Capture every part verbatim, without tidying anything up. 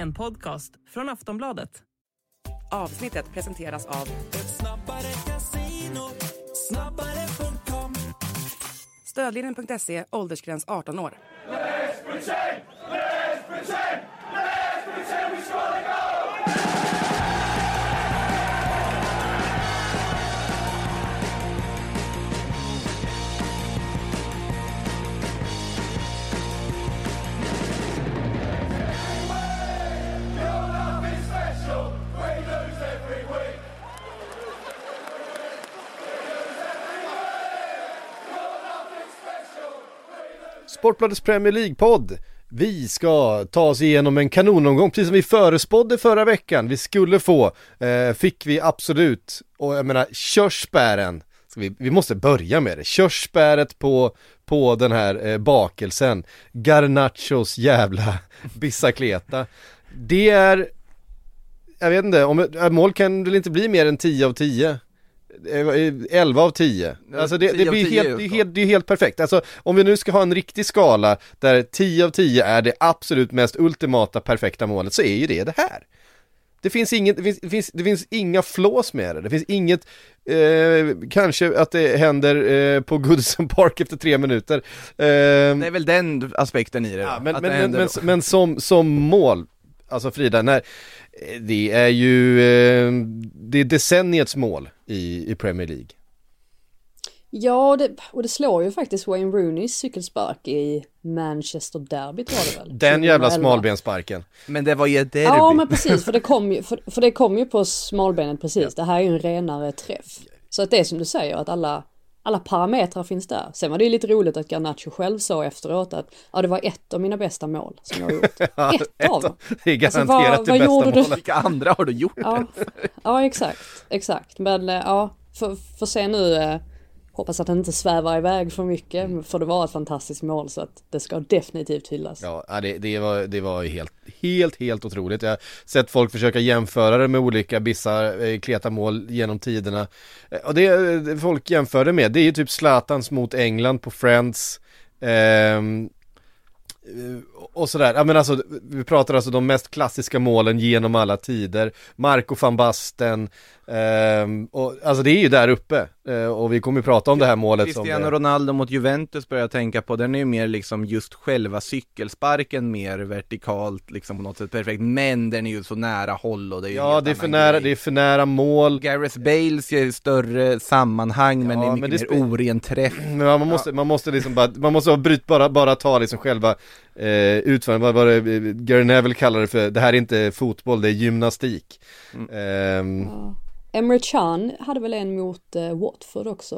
en podcast från Aftonbladet. Avsnittet presenteras av Ett snabbare kasino, snabbare punkt com. Stödlinjen punkt se, åldersgräns arton år. Sportbladets Premier League-podd. Vi ska ta oss igenom en kanonomgång, precis som vi förespådde förra veckan. Vi skulle få, eh, fick vi absolut, och jag menar, körsbären. Så vi, vi måste börja med det. Körsbäret på, på den här eh, bakelsen. Garnachos jävla bicicleta. Det är, jag vet inte, om, mål kan väl inte bli mer än tio av tio. elva av tio. Alltså det, det blir helt, det är helt, det är helt perfekt. Alltså om vi nu ska ha en riktig skala där tio av tio är det absolut mest ultimata perfekta målet, så är ju det det här. Det finns inget, det finns, det finns, det finns inga flås med det. Det finns inget eh, kanske att det händer eh, på Goodison Park efter tre minuter. Eh, det är väl den aspekten i det. Ja, men, men, det men, men, men som, som mål, alltså Frida, när det är ju det är decenniets mål i, i Premier League. Ja, det, och det slår ju faktiskt Wayne Rooneys cykelspark i Manchester Derby, tror jag det väl. Den jävla smalbensparken. Men det var ju derby. Ja, men precis, för det kom ju, för, för det kom ju på smalbenet, precis. Ja. Det här är ju en renare träff. Så att det är som du säger, att alla, alla parametrar finns där. Sen var det ju lite roligt att Garnacho själv sa efteråt att ja, det var ett av mina bästa mål som jag har gjort. Ja, ett av dem. Det är garanterat alltså, vad, det vad bästa mål. Vilka andra har du gjort? Ja, ja exakt, exakt. Men ja, för, för se nu, eh, hoppas att han inte svävar iväg för mycket. Mm. För det var ett fantastiskt mål, så att det ska definitivt hyllas. Ja, det, det var, det var helt, helt, helt otroligt. Jag har sett folk försöka jämföra det med olika bissar, eh, kleta mål genom tiderna. Eh, och det, det folk jämför det med, det är ju typ Zlatans mot England på Friends. Eh, och sådär. Ja, men alltså, vi pratar alltså de mest klassiska målen genom alla tider. Marco van Basten. Eh, och, alltså det är ju där uppe. Eh, och vi kommer ju prata om det här målet. Cristiano som, Ronaldo mot Juventus börjar jag tänka på. Den är ju mer liksom just själva cykelsparken, mer vertikalt liksom på något sätt perfekt. Men den är ju så nära håll. Och det är ja, det är, för nära, det är för nära mål. Gareth Bales är större sammanhang, ja, men det är mycket men det sp- mer oren träff. Man måste, ja. man måste liksom bara, man måste bryt, bara, bara ta liksom själva Eh, utförande, vad var det Gary Neville kallade det för, det här är inte fotboll, det är gymnastik. Mm. ehm. ja. Emre Can hade väl en mot eh, Watford också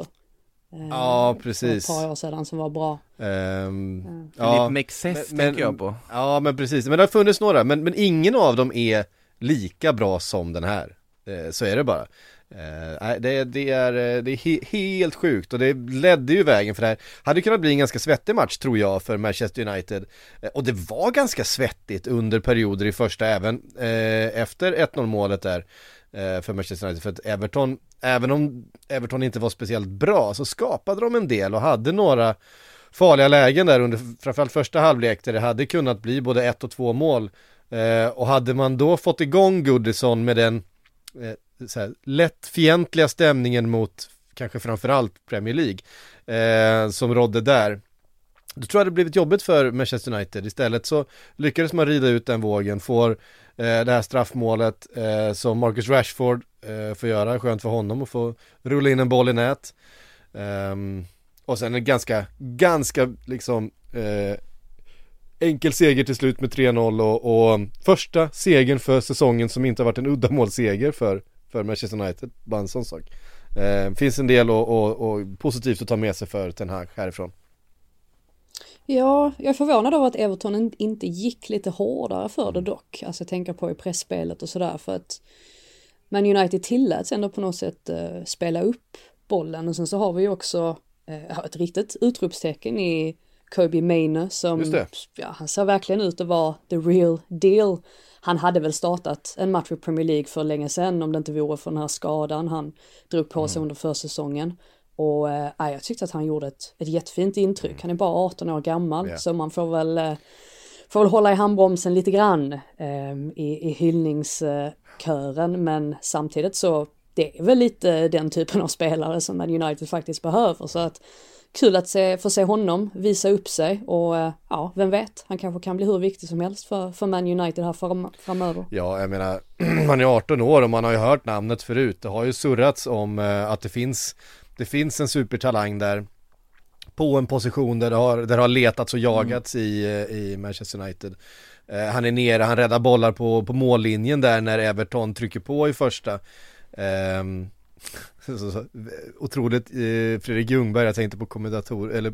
eh, ja precis ett par år sedan som var bra. ehm. ehm. ja. Mexes tänker jag på. Ja men precis, men det har funnits några, men, men ingen av dem är lika bra som den här, eh, så är det bara. Uh, det, det är, det är he- helt sjukt, och det ledde ju vägen för det här. Hade kunnat bli en ganska svettig match, tror jag, för Manchester United. Uh, och det var ganska svettigt under perioder i första, även uh, efter ett noll-målet där uh, för Manchester United. För att Everton, även om Everton inte var speciellt bra, så skapade de en del och hade några farliga lägen där under framförallt första halvlek där det hade kunnat bli både ett och två mål. Uh, och hade man då fått igång Goodison med den uh, så här, lätt fientliga stämningen mot kanske framförallt Premier League eh, som rådde där, då tror jag det blivit jobbigt för Manchester United. Istället så lyckades man rida ut den vågen, får eh, det här straffmålet eh, som Marcus Rashford eh, får göra, skönt för honom att få rulla in en boll i nät, eh, och sen en ganska ganska liksom eh, enkel seger till slut med tre noll, och, och första segern för säsongen som inte har varit en uddamålseger för för Manchester United, bara en sån sak. Eh, finns en del och, och, och positivt att ta med sig för Ten Hag härifrån. Ja, jag är förvånad över att Everton inte gick lite hårdare för det dock. Alltså jag tänker på i pressspelet och sådär, för att Man United tilläts ändå på något sätt eh, spela upp bollen, och sen så har vi ju också eh, ett riktigt utropstecken i Kobe Maino som, ja, han ser verkligen ut att vara the real deal. Han hade väl startat en match i Premier League för länge sedan om det inte vore för den här skadan han drog på sig mm. under försäsongen. Och äh, jag tyckte att han gjorde ett, ett jättefint intryck. Mm. Han är bara arton år gammal, yeah. så man får väl äh, får väl hålla i handbromsen lite grann eh, i, i hyllningskören, men samtidigt så det är väl lite den typen av spelare som United faktiskt behöver, så att kul att se, få se honom visa upp sig och ja, vem vet, han kanske kan bli hur viktig som helst för, för Man United här fram, framöver. Ja, jag menar, han är arton år och man har ju hört namnet förut. Det har ju surrats om att det finns, det finns en supertalang där på en position där det har, där det har letats och jagats mm. i, i Manchester United. Han är nere, han räddar bollar på, på mållinjen där när Everton trycker på i första. Um, Så, så, otroligt eh, Fredrik Ljungberg, jag tänkte på kommentator eller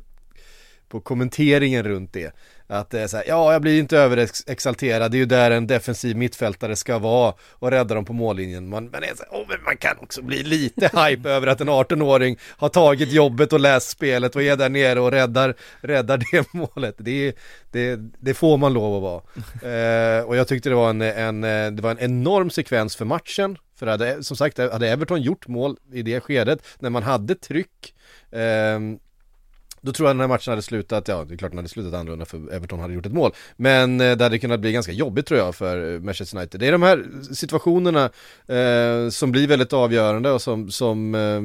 på kommenteringen runt det, att det är så här, ja jag blir inte överexalterad, det är ju där en defensiv mittfältare ska vara och rädda dem på mållinjen, man, man, är så här, oh, men man kan också bli lite hype över att en arton-åring har tagit jobbet och läst spelet och är där nere och räddar, räddar det målet, det, det, det får man lov att vara. eh, och jag tyckte det var en, en, det var en enorm sekvens för matchen. För hade, som sagt, hade Everton gjort mål i det skedet när man hade tryck, eh, då tror jag den här matchen hade slutat, ja det är klart den hade slutat annorlunda för Everton hade gjort ett mål, men eh, det hade kunnat bli ganska jobbigt tror jag för Manchester United. Det är de här situationerna eh, som blir väldigt avgörande och som, som eh,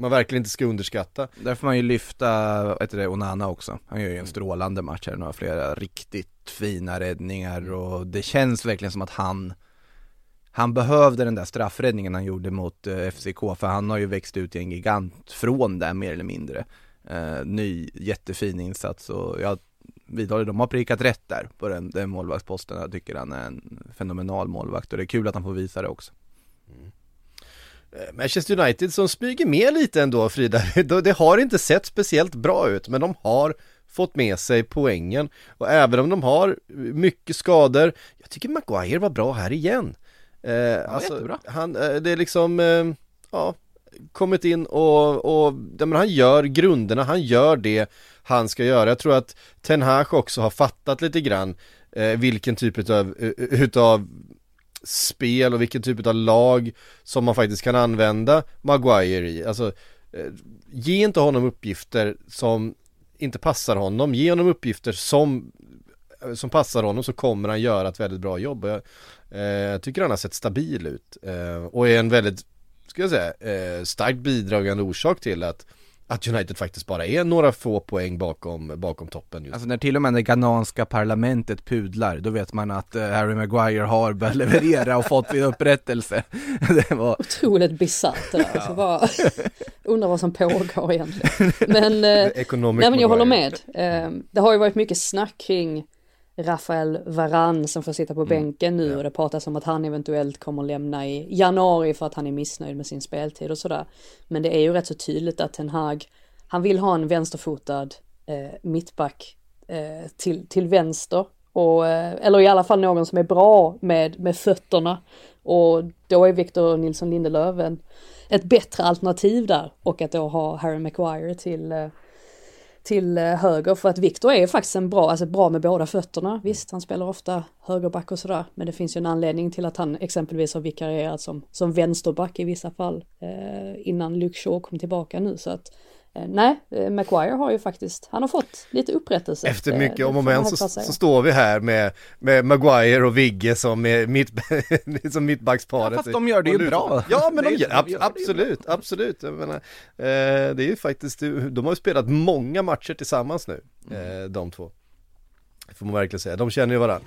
man verkligen inte ska underskatta. Där får man ju lyfta heter det, Onana också. Han gör ju en strålande match här, några flera riktigt fina räddningar och det känns verkligen som att han Han behövde den där straffräddningen han gjorde mot F C K, för han har ju växt ut i en gigant från där mer eller mindre. Eh, ny jättefin insats och jag vidhåller, de har prickat rätt där på den, den målvaktsposten. Jag tycker han är en fenomenal målvakt och det är kul att han får visa det också. Mm. Manchester United som smyger med lite ändå, Frida. Det har inte sett speciellt bra ut, men de har fått med sig poängen och även om de har mycket skador, jag tycker Maguire var bra här igen. Eh, alltså, han, eh, det är liksom eh, ja, kommit in och, och ja, men han gör grunderna, han gör det han ska göra. Jag tror att Ten Hag också har fattat lite grann eh, vilken typ utav, utav spel och vilken typ av lag som man faktiskt kan använda Maguire i. Alltså, eh, ge inte honom uppgifter som inte passar honom, ge honom uppgifter som som passar honom, så kommer han göra ett väldigt bra jobb. Jag eh, tycker han har sett stabil ut eh, och är en väldigt, ska jag säga, eh, starkt bidragande orsak till att, att United faktiskt bara är några få poäng bakom, bakom toppen. Just. Alltså när till och med det ghananska parlamentet pudlar, då vet man att eh, Harry Maguire har börjat leverera och fått sin upprättelse. Det var otroligt bisarrt det där. Ja. Så bara, undrar vad som pågår egentligen. Men, eh, nej, men jag håller med. Eh, det har ju varit mycket snack kring Rafael Varane som får sitta på bänken nu och det pratas om att han eventuellt kommer att lämna i januari för att han är missnöjd med sin speltid och sådär. Men det är ju rätt så tydligt att Ten Hag, han vill ha en vänsterfotad eh, mittback eh, till, till vänster och, eh, eller i alla fall någon som är bra med, med fötterna, och då är Victor Nilsson Lindelöf en, ett bättre alternativ där, och att då ha Harry Maguire till eh, till höger, för att Victor är faktiskt en bra, alltså bra med båda fötterna. Visst, han spelar ofta högerback och sådär, men det finns ju en anledning till att han exempelvis har vikarierat som, som vänsterback i vissa fall eh, innan Luke Shaw kom tillbaka nu, så att eh, nej, Maguire har ju faktiskt, han har fått lite upprättelse. Efter mycket eh, om och men så, så står vi här med, med Maguire och Vigge som är mitt, som mittbacksparet. Ja, fast de gör det ju bra. Ja, men de gör, ab- de gör absolut, det absolut. Jag menar, eh, det är ju faktiskt, de har ju spelat många matcher matcher tillsammans nu, mm. eh, de två. Det får man verkligen säga. De känner ju varandra.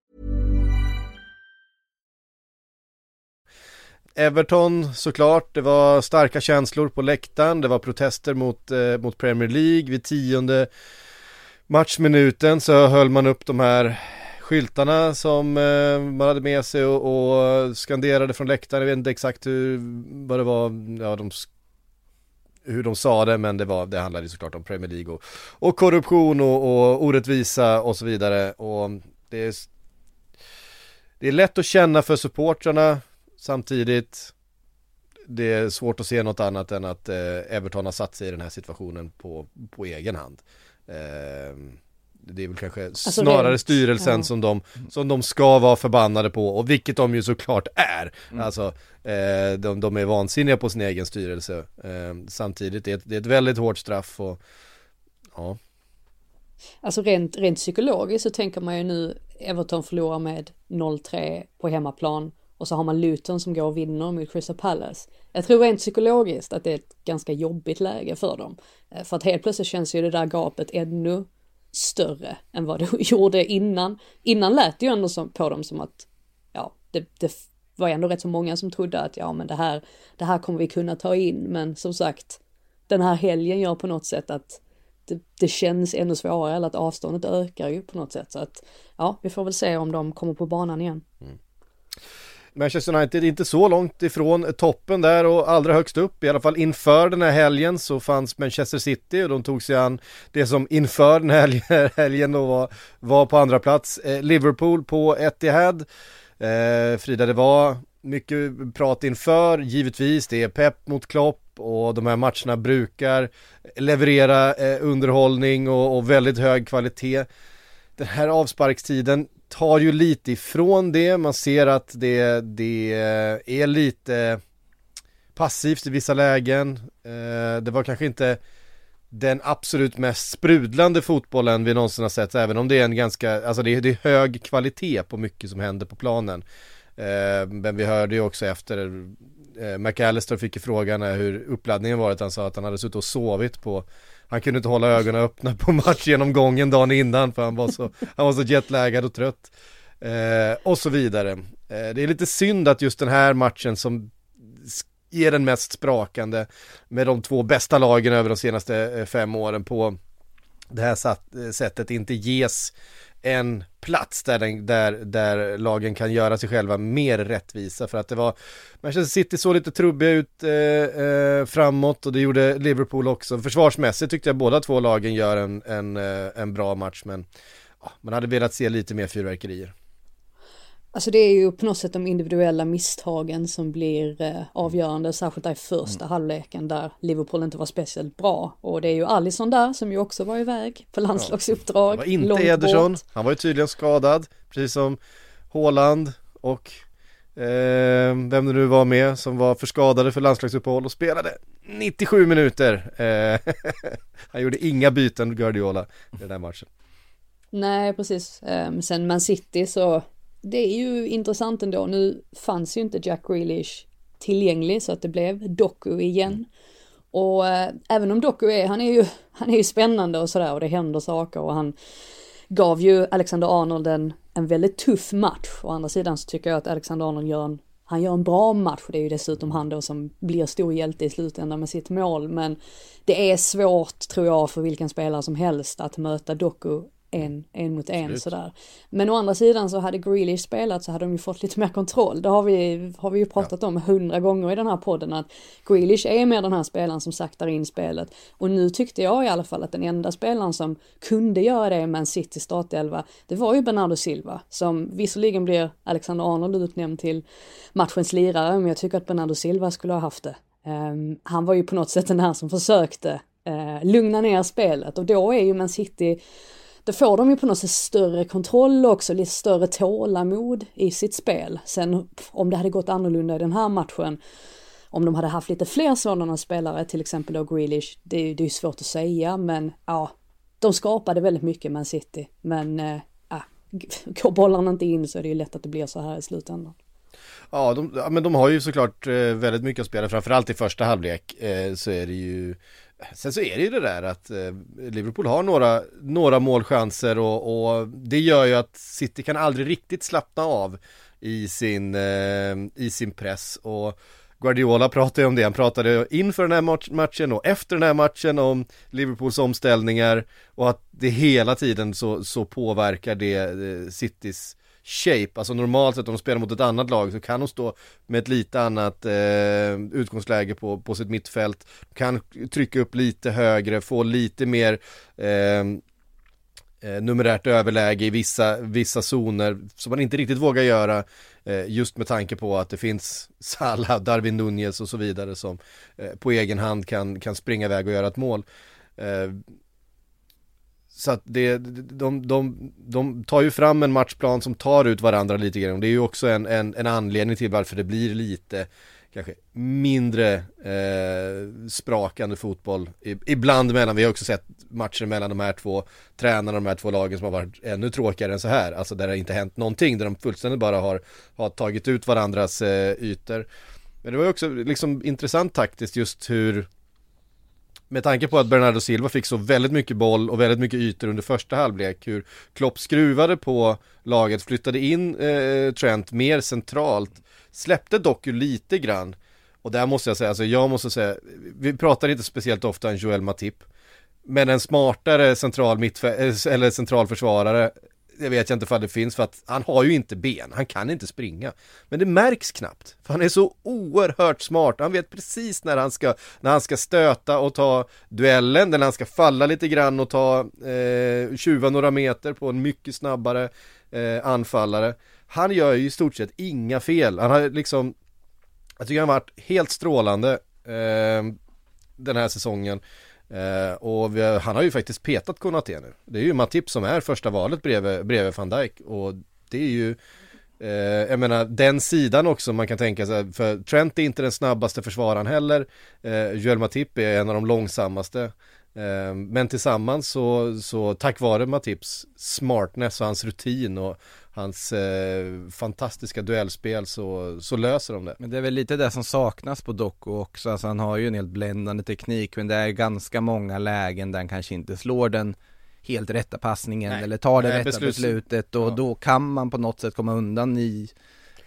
Everton såklart, det var starka känslor på läktaren, det var protester mot, eh, mot Premier League. Vid tionde matchminuten så höll man upp de här skyltarna som eh, man hade med sig och, och skanderade från läktaren. Jag vet inte exakt hur, vad det var, ja, de, hur de sa det, men det, var, det handlade såklart om Premier League och, och korruption och, och orättvisa och så vidare. Och det, är, det är lätt att känna för supportrarna. Samtidigt, det är svårt att se något annat än att eh, Everton har satt sig i den här situationen på, på egen hand. Eh, det är väl kanske alltså snarare det, styrelsen ja. som, de, som de ska vara förbannade på, och vilket de ju såklart är. Mm. Alltså, eh, de, de är vansinniga på sin egen styrelse. Eh, samtidigt, det är, ett, det är ett väldigt hårt straff. Och, ja. Alltså rent, rent psykologiskt så tänker man ju nu, Everton förlorar med noll tre på hemmaplan. Och så har man Luton som går och vinner mot Crystal Palace. Jag tror rent psykologiskt att det är ett ganska jobbigt läge för dem. För att helt plötsligt känns ju det där gapet ännu större än vad det gjorde innan. Innan lät det ju ändå som, på dem som att ja, det, det var ändå rätt så många som trodde att ja, men det här, det här kommer vi kunna ta in. Men som sagt, den här helgen gör på något sätt att det, det känns ännu svårare, eller att avståndet ökar ju på något sätt. Så att ja, vi får väl se om de kommer på banan igen. Mm. Manchester United är inte så långt ifrån toppen där, och allra högst upp, i alla fall inför den här helgen, så fanns Manchester City och de tog sig an det som inför den här helgen då var, var på andra plats. Eh, Liverpool på Etihad. Eh, Frida, det var mycket prat inför, givetvis. Det är Pep mot Klopp och de här matcherna brukar leverera eh, underhållning och, och väldigt hög kvalitet. Den här avsparkstiden tar ju lite ifrån det. Man ser att det, det är lite passivt i vissa lägen. Det var kanske inte den absolut mest sprudlande fotbollen vi någonsin har sett, även om det är en ganska, alltså det är, det är hög kvalitet på mycket som händer på planen. Men vi hörde ju också efter, McAllister fick ju frågan hur uppladdningen varit. Han sa att han hade suttit och sovit på, han kunde inte hålla ögonen öppna på matchgenomgången dagen innan, för han var så, han var så jetlaggad och trött. Eh, och så vidare. Eh, det är lite synd att just den här matchen, som är den mest sprakande med de två bästa lagen över de senaste fem åren på det här satt, sättet, inte ges en plats där, den, där, där lagen kan göra sig själva mer rättvisa. För att det var, Manchester City såg lite trubbiga ut eh, eh, framåt, och det gjorde Liverpool också. Försvarsmässigt tyckte jag båda två lagen gör en, en, en bra match, men ja, man hade velat se lite mer fyrverkerier. Alltså det är ju på något sätt de individuella misstagen som blir eh, avgörande, särskilt där i första mm. halvleken där Liverpool inte var speciellt bra. Och det är ju Alisson där som ju också var iväg på landslagsuppdrag. Ja. Han var inte Ederson, bort. Han var ju tydligen skadad, precis som Haaland och eh, vem det nu var med som var förskadade för landslagsuppehåll och spelade nittiosju minuter. Eh, han gjorde inga byten, Guardiola, i den där matchen. Nej, precis. Eh, sen Man City så... Det är ju intressant ändå. Nu fanns ju inte Jack Grealish tillgänglig, så att det blev Doku igen. Mm. Och äh, även om Doku är, han är ju, han är ju spännande och sådär, och det händer saker, och han gav ju Alexander Arnold en, en väldigt tuff match. Å andra sidan så tycker jag att Alexander Arnold gör en, han gör en bra match, och det är ju dessutom han då som blir stor hjälte i slutändan med sitt mål. Men det är svårt, tror jag, för vilken spelare som helst att möta Doku En, en mot en. Slut. Sådär. Men å andra sidan så hade Grealish spelat, så hade de ju fått lite mer kontroll. Det har vi, har vi ju pratat ja. om hundra gånger i den här podden, att Grealish är med den här spelaren som saktar in spelet. Och nu tyckte jag i alla fall att den enda spelaren som kunde göra det med en City startelva, det var ju Bernardo Silva, som visserligen blir Alexander Arnold utnämnd till matchens lirare, men jag tycker att Bernardo Silva skulle ha haft det. Um, han var ju på något sätt den här som försökte uh, lugna ner spelet, och då är ju Man City, då får de ju på något sätt större kontroll också, lite större tålamod i sitt spel. Sen om det hade gått annorlunda i den här matchen, om de hade haft lite fler sådana spelare, till exempel då Grealish, det är ju det är svårt att säga, men ja, de skapade väldigt mycket Man City, men ja, går bollarna inte in så är det ju lätt att det blir så här i slutändan. Ja, de, ja, men de har ju såklart väldigt mycket att spela, framförallt i första halvlek eh, så är det ju. Sen så är det ju det där att eh, Liverpool har några, några målchanser och, och det gör ju att City kan aldrig riktigt slappna av i sin, eh, i sin press. Och Guardiola pratade om det, han pratade inför den här matchen och efter den här matchen om Liverpools omställningar och att det hela tiden så, så påverkar det Citys shape. Alltså normalt sett om de spelar mot ett annat lag så kan de stå med ett lite annat eh, utgångsläge på, på sitt mittfält, de kan trycka upp lite högre, få lite mer eh, numerärt överläge i vissa, vissa zoner som man inte riktigt vågar göra eh, just med tanke på att det finns Salah, Darwin Núñez och så vidare som eh, på egen hand kan, kan springa iväg och göra ett mål. Eh, så att det, de, de, de tar ju fram en matchplan som tar ut varandra lite grann. Det är ju också en, en, en anledning till varför det blir lite kanske mindre eh, sprakande fotboll I, ibland mellan. Vi har också sett matcher mellan de här två tränarna, de här två lagen som har varit ännu tråkigare än så här. Alltså där det inte hänt någonting, där de fullständigt bara har, har tagit ut varandras eh, ytor. Men det var ju också liksom intressant taktiskt just hur, med tanke på att Bernardo Silva fick så väldigt mycket boll och väldigt mycket ytor under första halvlek, hur Klopp skruvade på laget, flyttade in eh, Trent mer centralt, släppte Doku lite grann. Och där måste jag säga, alltså jag måste säga, vi pratar inte speciellt ofta om Joel Matip, men en smartare central mittfä- eller central försvarare, jag vet jag inte vad det finns, för att han har ju inte ben, han kan inte springa. Men det märks knappt, för han är så oerhört smart. Han vet precis när han ska, när han ska stöta och ta duellen, när han ska falla lite grann och ta eh, tjuva några meter på en mycket snabbare eh, anfallare. Han gör ju i stort sett inga fel. Han har liksom, jag tycker han har varit helt strålande eh, den här säsongen. Uh, och vi, han har ju faktiskt petat Konaté nu. Det är ju Matip som är första valet bredvid, bredvid Van Dijk. Och det är ju uh, jag menar, den sidan också man kan tänka sig, för Trent är inte den snabbaste försvararen heller, uh, Joel Matip är en av de långsammaste, uh, men tillsammans så, så tack vare Matips smartness och hans rutin och hans eh, fantastiska duellspel så, så löser de det. Men det är väl lite det som saknas på Doku också. Alltså han har ju en helt bländande teknik, men det är ganska många lägen där han kanske inte slår den helt rätta passningen. Nej. Eller tar det Nej, rätta besluts... beslutet och ja. Då kan man på något sätt komma undan i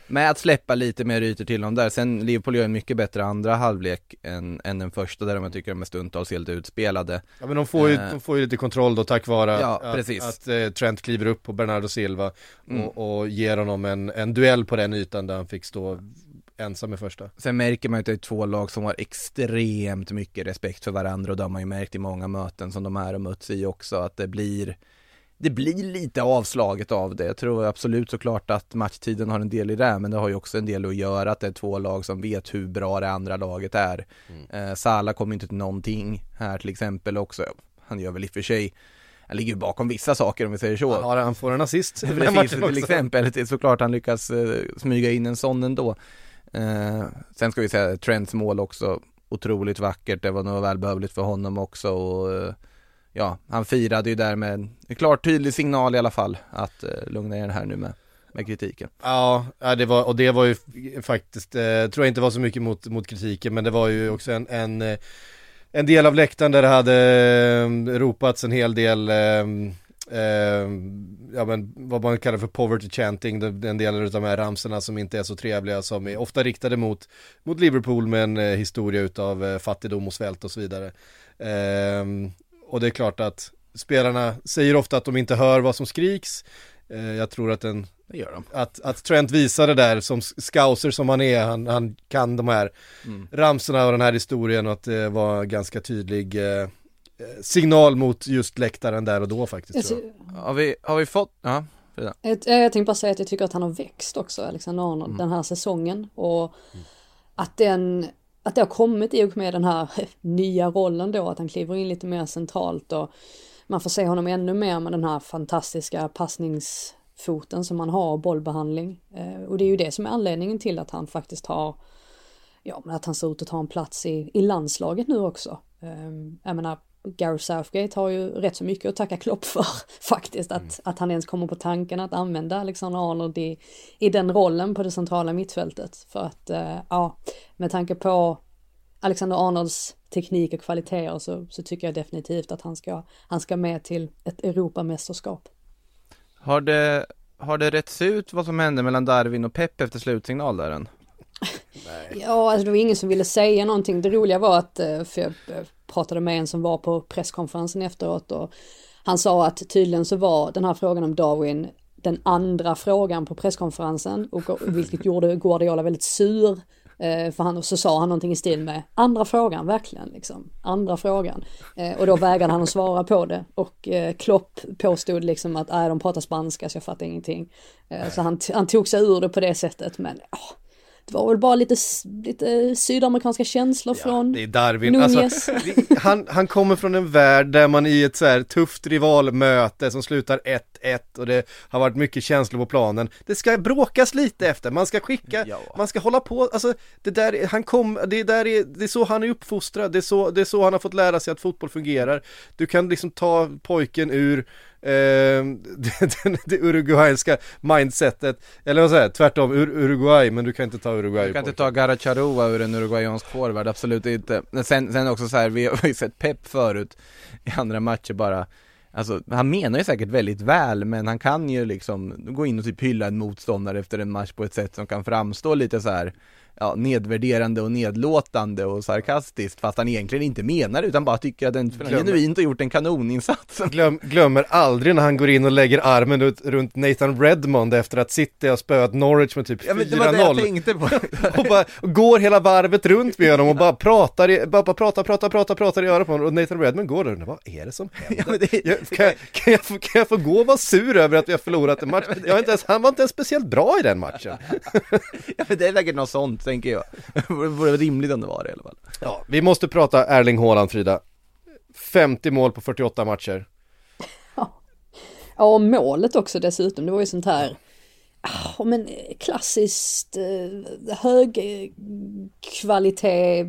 med att släppa lite mer ytor till dem där. Sen Liverpool gör en mycket bättre andra halvlek än, än den första där man tycker de är stundtals helt utspelade. Ja, men de får ju, uh, de får ju lite kontroll då tack vare ja, att, att uh, Trent kliver upp på Bernardo Silva och, mm. och ger honom en, en duell på den ytan där han fick stå ensam i första. Sen märker man ju att det är två lag som har extremt mycket respekt för varandra, och det har man ju märkt i många möten som de här har mötts i också, att det blir... Det blir lite avslaget av det. Jag tror absolut såklart att matchtiden har en del i det, men det har ju också en del att göra att det är två lag som vet hur bra det andra laget är. Mm. Eh, Salah kommer inte till någonting här till exempel också. Han gör väl i och för sig, han ligger ju bakom vissa saker om vi säger så. Han, har, han får en assist. Precis, till exempel. Det är såklart han lyckas eh, smyga in en sån ändå. Eh, sen ska vi säga Trents mål också. Otroligt vackert. Det var nog välbehövligt för honom också och... Eh, Ja, han firade ju där med en klar tydlig signal i alla fall att eh, lugna er här nu med, med kritiken. Ja, det var, och det var ju faktiskt, eh, tror jag inte var så mycket mot, mot kritiken, men det var ju också en, en, en del av läktaren där det hade ropats en hel del... Eh, Uh, ja, men vad man kallar för poverty chanting, den delen av de här ramserna som inte är så trevliga, som är ofta riktade mot, mot Liverpool med en eh, historia utav eh, fattigdom och svält och så vidare. Uh, och det är klart att spelarna säger ofta att de inte hör vad som skriks. Uh, jag tror att den det gör de. Att, att Trent visar det där som scouser som han är, han, han kan de här mm. ramserna och den här historien, och att det var ganska tydlig eh, signal mot just läktaren där och då faktiskt. Jag tror jag. Har, vi, har vi fått... Ja, jag, jag tänkte bara säga att jag tycker att han har växt också, Alexander Arnold, mm. den här säsongen, och mm. att, den, att det har kommit i och med den här nya rollen då, att han kliver in lite mer centralt och man får se honom ännu mer med den här fantastiska passningsfoten som han har, bollbehandling, och det är ju det som är anledningen till att han faktiskt har ja, men att han ser ut att ta en plats i, i landslaget nu också. Jag menar, Gareth Southgate har ju rätt så mycket att tacka Klopp för faktiskt, att, mm. att han ens kommer på tanken att använda Alexander Arnold i, i den rollen på det centrala mittfältet, för att eh, ja, med tanke på Alexander Arnolds teknik och kvaliteter så, så tycker jag definitivt att han ska, han ska med till ett Europamästerskap. Har det, har det rätts ut vad som hände mellan Darwin och Pep efter slutsignal där än? Nej. Ja, alltså det var ingen som ville säga någonting. Det roliga var att, för jag pratade med en som var på presskonferensen efteråt, och han sa att tydligen så var den här frågan om Darwin den andra frågan på presskonferensen, och vilket gjorde Guardiola väldigt sur, för han, så sa han någonting i stil med andra frågan, verkligen liksom, andra frågan, och då vägrade han att svara på det, och Klopp påstod liksom att nej, de pratar spanska så jag fattar ingenting, så han, han tog sig ur det på det sättet, men oh. Det var väl bara lite, lite sydamerikanska känslor, ja, från det är Darwin. Alltså, han, han kommer från en värld där man i ett så här tufft rivalmöte som slutar ett ett och det har varit mycket känslor på planen. Det ska bråkas lite efter, man ska skicka, ja. man ska hålla på. Alltså, det, där, han kom, det, där är, det är så han är uppfostrad, det är så, det är så han har fått lära sig att fotboll fungerar. Du kan liksom ta pojken ur... Uh, det, det, det uruguayska mindsetet, eller vad säger, tvärtom ur Uruguay, men du kan inte ta Uruguay. Du kan inte ta Garnacho ur en uruguayansk forward, absolut inte. Sen, sen också så här, vi har ju sett Pep förut i andra matcher bara, alltså, han menar ju säkert väldigt väl, men han kan ju liksom gå in och typ hylla en motståndare efter en match på ett sätt som kan framstå lite så här, ja, nedvärderande och nedlåtande och sarkastiskt, fast han egentligen inte menar, utan bara tycker att den genuint har gjort en kanoninsats. Glöm, glömmer aldrig när han går in och lägger armen ut runt Nathan Redmond efter att City har spöat Norwich med typ fyra noll. Ja, men det var det jag tänkte på. och, bara, och går hela varvet runt med honom och bara pratar i, bara, bara pratar, pratar, pratar, pratar i öra på honom, och Nathan Redmond går där, vad är det som händer? Ja, det... Jag, kan, jag, kan, jag få, kan jag få gå och vara sur över att vi har förlorat en match? Jag inte ens, han var inte ens speciellt bra i den matchen. ja, men det är läget något sånt, tänker jag. Det vore rimligt om det var det i alla fall. Ja, vi måste prata Erling Haaland, Frida. femtio mål på fyrtioåtta matcher. Ja, och målet också dessutom. Det var ju sånt här oh, men klassiskt eh, hög kvalitet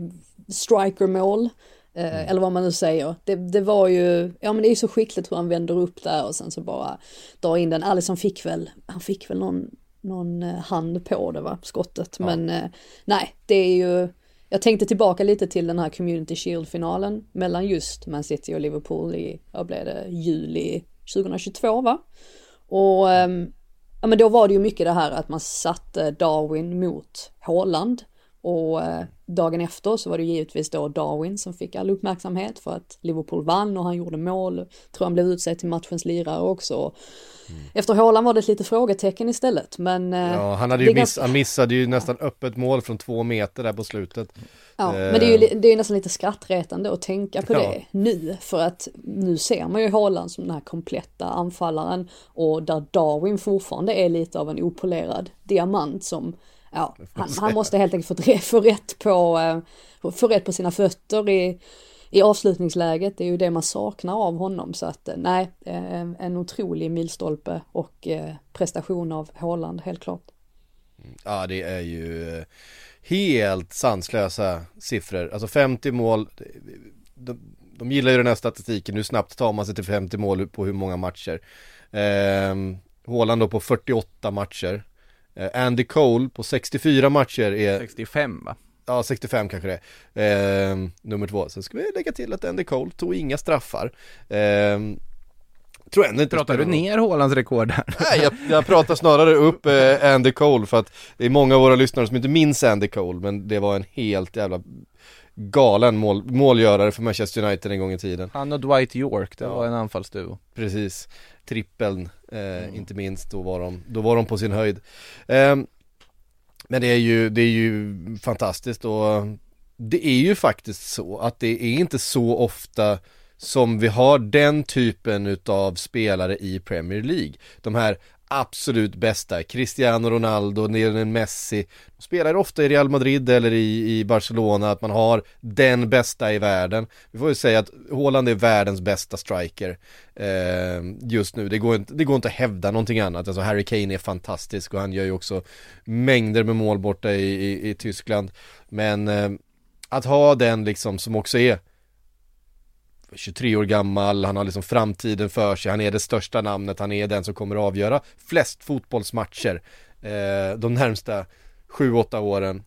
strikermål. Eh, mm. Eller vad man nu säger. Det, det var ju, ja men det är ju så skickligt hur han vänder upp där och sen så bara drar in den. Alisson fick väl, han fick väl någon någon hand på det, va, skottet, ja. Men eh, nej, det är ju, jag tänkte tillbaka lite till den här Community Shield-finalen mellan just Man City och Liverpool i, vad blev det, juli tjugohundratjugotvå, va, och eh, ja, men då var det ju mycket det här att man satte Darwin mot Haaland, och eh, dagen efter så var det givetvis då Darwin som fick all uppmärksamhet för att Liverpool vann och han gjorde mål, jag tror han blev utsedd till matchens lirare också. Mm. Efter Haaland var det lite frågetecken istället, men ja, han hade ju miss, han missade ju nästan öppet mål från två meter där på slutet. Ja, uh. men det är ju det är ju nästan lite skrattretande att tänka på, ja, det nu, för att nu ser man ju Haaland som den här kompletta anfallaren, och där Darwin fortfarande är lite av en opolerad diamant som, ja, han, han måste helt enkelt få rätt på få rätt på sina fötter i I avslutningsläget. Det är ju det man saknar av honom, så att nej, en otrolig milstolpe och prestation av Haaland, helt klart. Ja, det är ju helt sanslösa siffror. Alltså femtio mål, de, de gillar ju den här statistiken, hur snabbt tar man sig till femtio mål på hur många matcher. Haaland då på fyrtioåtta matcher. Andy Cole på sextiofyra matcher är... sextiofem, va? Ja, sextiofem kanske det. Eh, nummer två. Sen ska vi lägga till att Andy Cole tog inga straffar. Eh, tror ändå inte. Pratar du ner Haalands rekord här? Nej, jag, jag pratar snarare upp eh, Andy Cole, för att det är många av våra lyssnare som inte minns Andy Cole, men det var en helt jävla galen mål, målgörare för Manchester United en gång i tiden. Han och Dwight York, det var en anfallsduo. Precis. Trippeln, eh, mm. inte minst, då var de, då var de på sin höjd. Eh, Men det är ju, det är ju fantastiskt, och det är ju faktiskt så att det är inte så ofta som vi har den typen utav spelare i Premier League. De här absolut bästa, Cristiano Ronaldo, Lionel Messi, de spelar ofta i Real Madrid eller i, i Barcelona, att man har den bästa i världen. Vi får ju säga att Haaland är världens bästa striker eh, just nu. Det går, inte, det går inte att hävda någonting annat. Alltså Harry Kane är fantastisk, och han gör ju också mängder med mål borta i, i, i Tyskland. Men eh, att ha den liksom som också är tjugotre år gammal, han har liksom framtiden för sig, han är det största namnet, han är den som kommer att avgöra flest fotbollsmatcher eh, de närmsta sju åtta åren.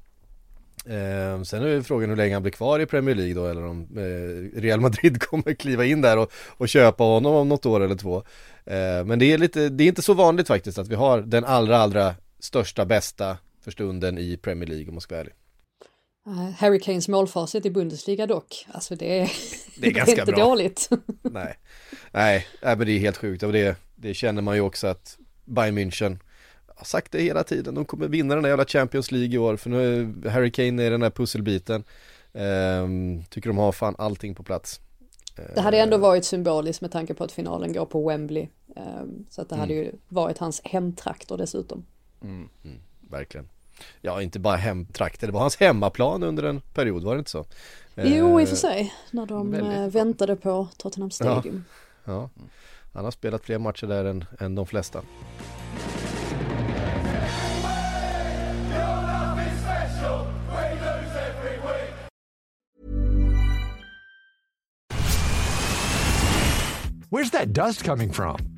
Eh, sen är frågan hur länge han blir kvar i Premier League då, eller om eh, Real Madrid kommer kliva in där och, och köpa honom om något år eller två. Eh, men det är, lite, det är inte så vanligt faktiskt att vi har den allra, allra största, bästa för stunden i Premier League om man ska vara ärlig. Harry Kanes målfacit i Bundesliga dock, alltså det är, det är, ganska det är inte bra. Dåligt. Nej. Nej, men det är helt sjukt. Och det, det känner man ju också att Bayern München har sagt det hela tiden. De kommer vinna den här jävla Champions League i år, för nu Harry Kane är den här pusselbiten. Ehm, tycker de har fan allting på plats. Det hade ändå varit symboliskt med tanke på att finalen går på Wembley. Ehm, så att det mm. hade ju varit hans hemtraktor dessutom. Mm. Mm, verkligen. Ja, inte bara hemtrakter, det var hans hemmaplan under en period, var det inte så? Jo, i och för sig, när de väldigt... väntade på Tottenham Stadium. Ja, ja. Han har spelat fler matcher där än, än de flesta. Where's that dust coming from?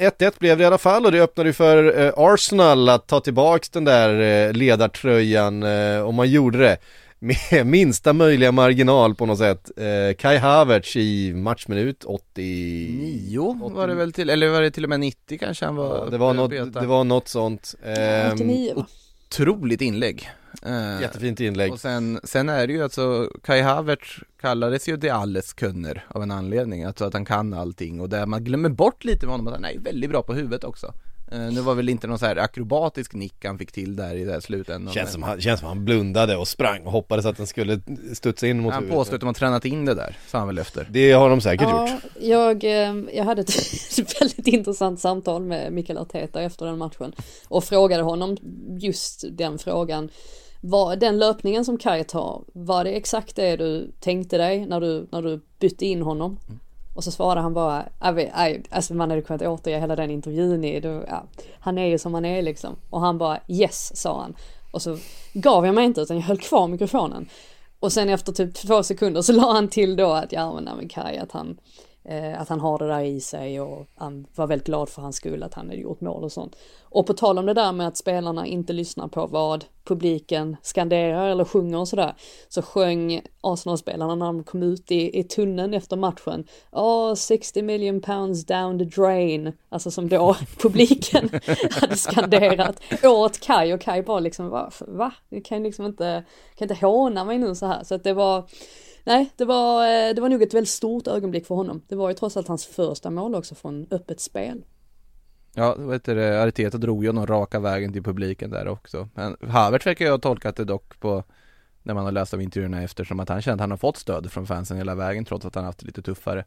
ett ett blev det i alla fall, och det öppnade ju för Arsenal att ta tillbaka den där ledartröjan, och man gjorde det med minsta möjliga marginal på något sätt. Kai Havertz i matchminut åttionio var det väl till, eller var det till och med nittio kanske han var. Ja, det var något, det var något sånt. åttionio va? Otroligt inlägg. Jättefint inlägg. Och sen, sen är det ju alltså, Kai Havertz kallades ju det alles kunner av en anledning, alltså att han kan allting, och där man glömmer bort lite med honom att han är väldigt bra på huvudet också. Uh, nu var väl inte någon så här akrobatisk nick han fick till där i det här slutändan. Känns som han, känns som han blundade och sprang och hoppades att den skulle studsa in mot han huvudet. Han påstår att de har tränat in det där, sa han väl efter. Det har de säkert ja, gjort. Jag, jag hade ett väldigt intressant samtal med Mikel Arteta efter den matchen och frågade honom just den frågan. Var, den löpningen som Kai tar, var det exakt det du tänkte dig när du, när du bytte in honom? Mm. Och så svarade han bara, alltså man hade kunnat återge hela den intervjun i, då, ja, han är ju som han är liksom. Och han bara, yes, sa han. Och så gav jag mig inte, utan jag höll kvar mikrofonen. Och sen efter typ två sekunder så la han till då att, ja men, men Kai, att han, eh, att han har det där i sig, och han var väldigt glad för hans skull att han hade gjort mål och sånt. Och på tal om det där med att spelarna inte lyssnar på vad publiken skanderar eller sjunger och sådär, så sjöng Arsenal-spelarna när de kom ut i, i tunneln efter matchen, oh, sixty million pounds down the drain, alltså som då publiken hade skanderat åt Kai, och Kai bara liksom, va? va? Du kan liksom inte, kan inte håna mig nu så här. Så att det var, nej, det var, det var nog ett väldigt stort ögonblick för honom. Det var ju trots allt hans första mål också från öppet spel. Ja, vet du, Arteta drog ju någon raka vägen till publiken där också. Men Havertz verkar jag ha tolkat det dock på, när man har läst av intervjuerna efter, som att han kände att han har fått stöd från fansen hela vägen, trots att han haft det lite tuffare.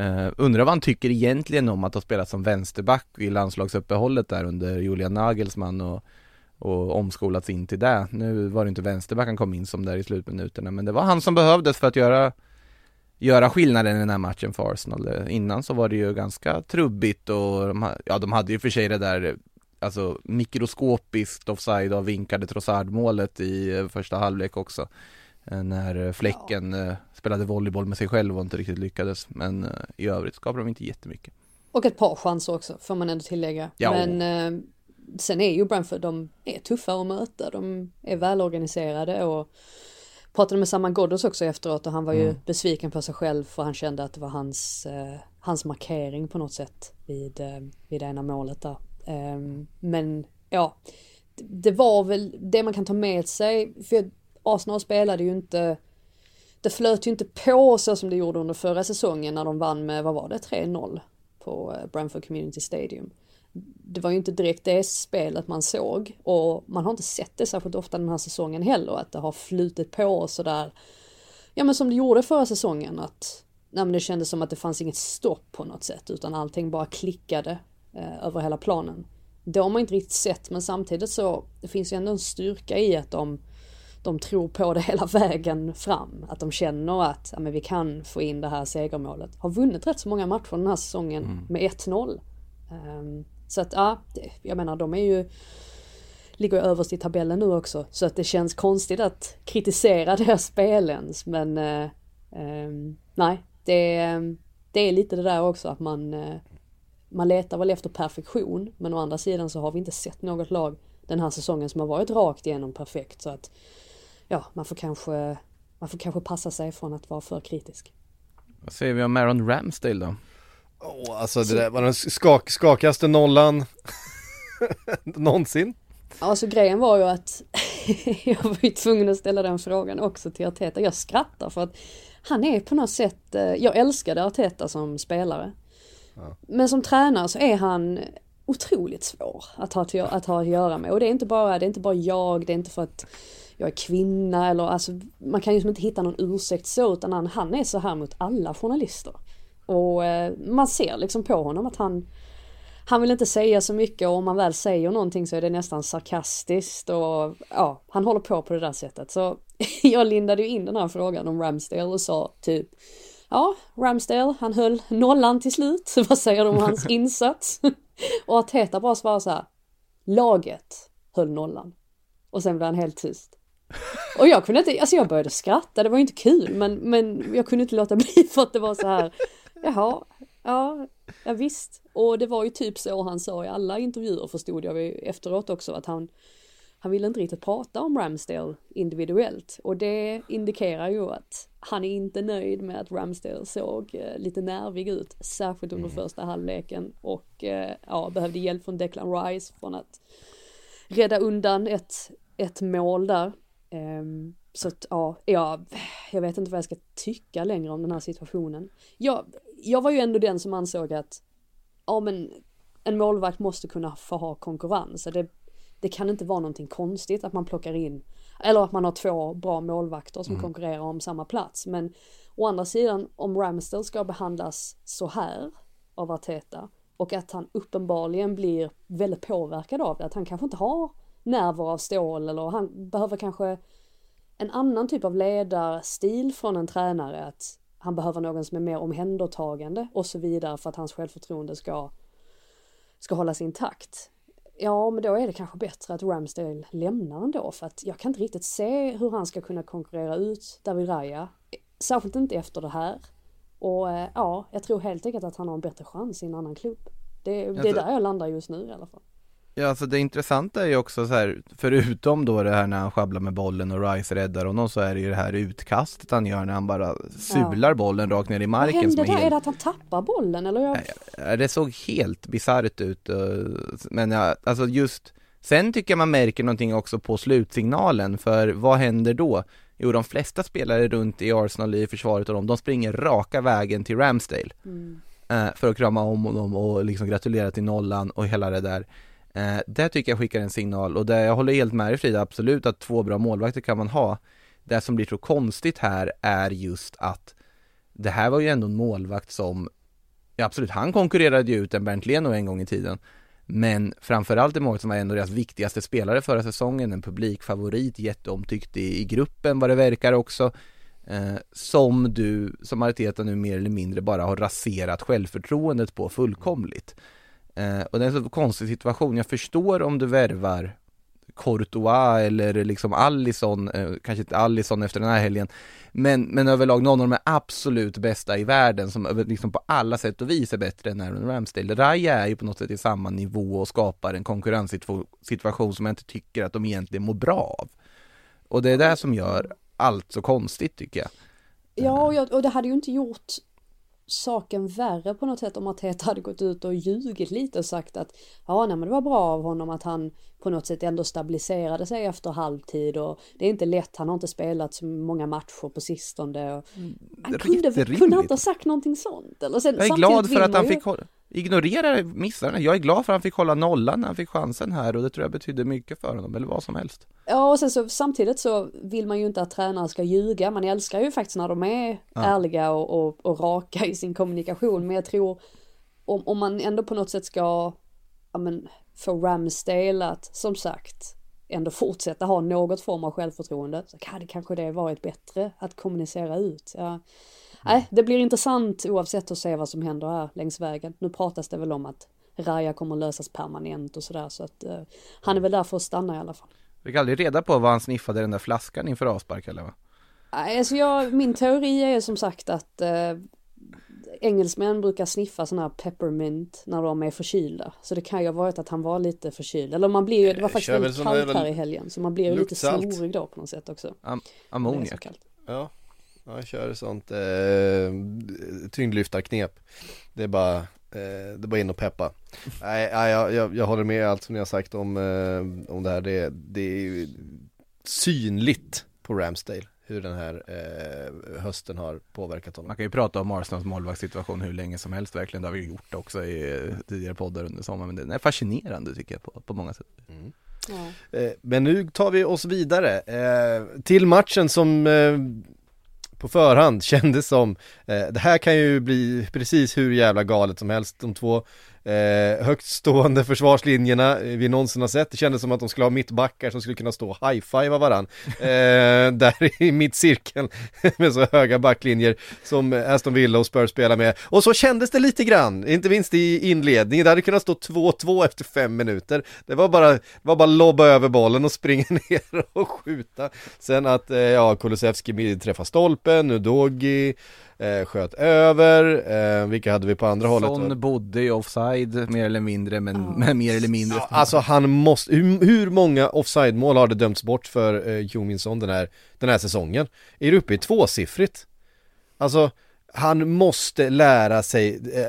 Uh, undrar vad han tycker egentligen om att ha spelat som vänsterback i landslagsuppehållet där under Julian Nagelsmann, och, och omskolats in till det. Nu var det inte vänsterback han kom in som där i slutminuterna, men det var han som behövdes för att göra... göra skillnaden i den här matchen för Arsenal. Innan så var det ju ganska trubbigt, och de, ja, de hade ju för sig det där, alltså mikroskopiskt offside av vinkade Trossard-målet i första halvlek också, när Fläcken ja. spelade volleyboll med sig själv och inte riktigt lyckades, men i övrigt skapade de inte jättemycket. Och ett par chanser också, får man ändå tillägga. Ja. Men eh, sen är ju Brentford, de är tuffa att möta, de är välorganiserade, och pratade med Saman Ghoddos också efteråt, och han var ju mm. besviken på sig själv, för han kände att det var hans, eh, hans markering på något sätt vid, eh, vid det ena målet där. Um, men ja, det, det var väl det man kan ta med sig, för Arsenal spelade ju inte, det flöt ju inte på så som det gjorde under förra säsongen när de vann med, vad var det, tre noll på Brentford Community Stadium. Det var ju inte direkt det spelet man såg, och man har inte sett det särskilt ofta den här säsongen heller, att det har flutit på så där, ja men som det gjorde förra säsongen, att nej, men det kändes som att det fanns inget stopp på något sätt, utan allting bara klickade eh, över hela planen. Det har man inte riktigt sett, men samtidigt så det finns ju ändå en styrka i att de, de tror på det hela vägen fram. Att de känner att ja, men vi kan få in det här segermålet. Har vunnit rätt så många matcher den här säsongen mm. med ett noll. Um, så att ja, det, jag menar de är ju ligger överst i tabellen nu också. Så att det känns konstigt att kritisera deras spel ens. Men uh, um, nej, det, det är lite det där också att man... Uh, Man letar väl efter perfektion, men å andra sidan så har vi inte sett något lag den här säsongen som har varit rakt igenom perfekt. Så att ja, man får kanske, man får kanske passa sig från att vara för kritisk. Vad säger vi om Aaron Ramsdale då? Oh, alltså det så... där var den skak, skakaste nollan någonsin. Alltså grejen var ju att jag var ju tvungen att ställa den frågan också till Arteta. Jag skrattar för att han är på något sätt, jag älskade Arteta som spelare. Men som tränare så är han otroligt svår att ha, till, att ha att göra med. Och det är inte bara, det är inte bara jag, det är inte för att jag är kvinna. Eller, alltså, man kan ju liksom inte hitta någon ursäkt så, utan han, han är så här mot alla journalister. Och eh, man ser liksom på honom att han, han vill inte säga så mycket. Och om man väl säger någonting så är det nästan sarkastiskt. Och ja, han håller på på det där sättet. Så jag lindade ju in den här frågan om Ramsdale och sa typ... Ja, Ramsdale, han höll nollan till slut. Vad säger du om hans insats? Och Arteta bara svarar så här: laget höll nollan. Och sen blev han helt tyst. Och jag kunde inte, alltså jag började skratta. Det var ju inte kul, men, men jag kunde inte låta bli för att det var så här. Jaha, ja, ja visst. Och det var ju typ så han sa i alla intervjuer, förstod jag efteråt också, att han Han ville inte riktigt prata om Ramsdale individuellt. Och det indikerar ju att han är inte nöjd med att Ramsdale såg eh, lite nervig ut. Särskilt under mm. första halvleken. Och eh, ja, behövde hjälp från Declan Rice från att rädda undan ett, ett mål där. Um, så att, ja, jag, jag vet inte vad jag ska tycka längre om den här situationen. Jag, jag var ju ändå den som ansåg att ja, men en målvakt måste kunna få ha konkurrens. Så det Det kan inte vara någonting konstigt att man plockar in, eller att man har två bra målvakter som mm. konkurrerar om samma plats. Men å andra sidan, om Ramsdale ska behandlas så här av Arteta, och att han uppenbarligen blir väldigt påverkad av det, att han kanske inte har nerver av stål, eller han behöver kanske en annan typ av ledarstil från en tränare, att han behöver någon som är mer omhändertagande och så vidare för att hans självförtroende ska, ska hållas intakt. Ja, men då är det kanske bättre att Ramsdale lämnar ändå, för att jag kan inte riktigt se hur han ska kunna konkurrera ut David Raya, särskilt inte efter det här. Och ja, jag tror helt enkelt att han har en bättre chans i en annan klubb. Det, det är där jag landar just nu i alla fall. Ja, alltså det intressanta är ju också så här, förutom då det här när han sjabblar med bollen och Rice räddar honom, så är det ju det här utkastet han gör när han bara sular ja. bollen rakt ner i marken. Vad hände som är, där? Helt... är det att han tappar bollen? Eller jag... Det såg helt bisarrt ut. Men ja, alltså just... Sen tycker jag man märker någonting också på slutsignalen, för vad händer då? Jo, de flesta spelare runt i Arsenal i försvaret och dem, de springer raka vägen till Ramsdale mm. för att krama om honom och liksom gratulera till nollan och hela det där. Eh, där tycker jag skickar en signal, och där jag håller helt med i Frida, absolut att två bra målvakter kan man ha. Det som blir så konstigt här är just att det här var ju ändå en målvakt som, ja absolut, han konkurrerade ju ut en Bernt Leno en gång i tiden, men framförallt är målet som var en av deras viktigaste spelare förra säsongen, en publikfavorit, jätteomtyckt i, i gruppen vad det verkar också, eh, som du, som Arteta nu mer eller mindre bara har raserat självförtroendet på fullkomligt. Uh, och det är en så konstig situation. Jag förstår om du värvar Courtois eller liksom Alisson, uh, kanske inte Alisson efter den här helgen, men, men överlag någon av de absolut bästa i världen som liksom på alla sätt och vis är bättre än Aaron Ramsdale. Raya är ju på något sätt i samma nivå och skapar en konkurrenssituation som jag inte tycker att de egentligen mår bra av. Och det är det som gör allt så konstigt, tycker jag. Ja, och, jag, och det hade ju inte gjort saken värre på något sätt om Arteta hade gått ut och ljugit lite och sagt att ja, nej, men det var bra av honom att han på något sätt ändå stabiliserade sig efter halvtid, och det är inte lätt, han har inte spelat så många matcher på sistone. Och han kunde, kunde inte ha sagt någonting sånt. Eller sen, jag är glad för att han ju... fick hålla ignorerar missarna. Jag är glad för att han fick hålla nollan när han fick chansen här, och det tror jag betyder mycket för honom, eller vad som helst. Ja, och sen så samtidigt så vill man ju inte att tränare ska ljuga. Man älskar ju faktiskt när de är ja. ärliga och, och, och raka i sin kommunikation. Men jag tror, om, om man ändå på något sätt ska ja, men, få Ramsdale att, som sagt, ändå fortsätta ha något form av självförtroende, så hade kanske det varit bättre att kommunicera ut. Ja. Nej, det blir intressant oavsett att se vad som händer här längs vägen. Nu pratas det väl om att Raya kommer lösas permanent och sådär, så att eh, han är väl där för att stanna i alla fall. Vi kan aldrig reda på vad han sniffade den där flaskan inför avspark eller vad? Alltså jag, min teori är som sagt att eh, engelsmän brukar sniffa sådana här peppermint när de är förkylda. Så det kan ju ha varit att han var lite förkyld. Eller man blir ju, det var faktiskt väldigt kallt här i helgen, så man blir ju lite snorig då på något sätt också. Am- ammoniak. Ja. Ja, jag kör sånt eh, tyngdlyftarknep. Det är bara, eh, det är bara in och peppa. Nej, jag, jag, jag håller med allt som ni har sagt om, eh, om det här. Det, det är synligt på Ramsdale hur den här eh, hösten har påverkat honom. Man kan ju prata om Arsenals målvaktssituation hur länge som helst. Verkligen, det har vi gjort också i tidigare poddar under sommaren. Men det är fascinerande tycker jag på, på många sätt. Mm. Ja. Eh, men nu tar vi oss vidare eh, till matchen som... Eh, på förhand kändes som eh, det här kan ju bli precis hur jävla galet som helst. De två eh, högt stående försvarslinjerna vi någonsin har sett. Det kändes som att de skulle ha mittbackar som skulle kunna stå och high-fiva varann. Eh, där i mittcirkeln med så höga backlinjer som Aston Villa och Spurs spelar med. Och så kändes det lite grann, inte minst i inledningen. Det hade kunnat stå två två efter fem minuter. Det var bara, var bara lobba över bollen och springa ner och skjuta. Sen att eh, ja, Kulusevski träffar stolpen. Nu Dogi eh, sköt över. Eh, vilka hade vi på andra Son hållet? Son bodde i offside mer eller mindre, men oh. med mer eller mindre. Ja, alltså han måste. Hur, hur många offside-mål har det dömts bort för eh, Jominsson den här den här säsongen? Är det uppe i tvåsiffrigt? Alltså han måste lära sig eh,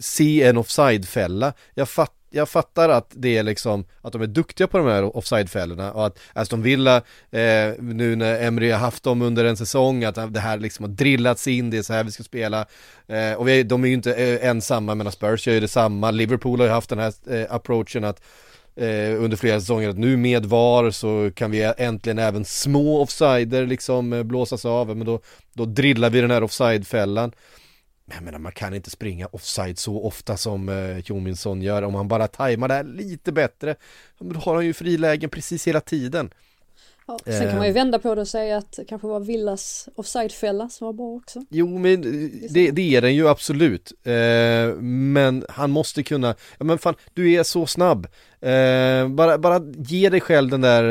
se en offside-fälla. Jag fattar. Jag fattar att det är liksom att de är duktiga på de här offside-fällorna och att Aston Villa eh, nu när Emery har haft dem under en säsong, att det här liksom har drillats in, det är så här vi ska spela eh, och vi, de är ju inte eh, ensamma, medan Spurs gör ju detsamma. Liverpool har ju haft den här eh, approachen att eh, under flera säsonger att nu med V A R så kan vi äntligen även små offsider liksom eh, blåsas av, men då, då drillar vi den här offside-fällan. Jag menar, man kan inte springa offside så ofta som eh, Jominsson gör. Om han bara tajmar det här lite bättre, då har han ju frilägen precis hela tiden. Ja, sen eh. kan man ju vända på det och säga att det kanske var Villas offside-fälla som var bra också. Jo, men det, det är den ju absolut. Eh, men han måste kunna... Ja, men fan, du är så snabb. Eh, bara, bara ge dig själv den där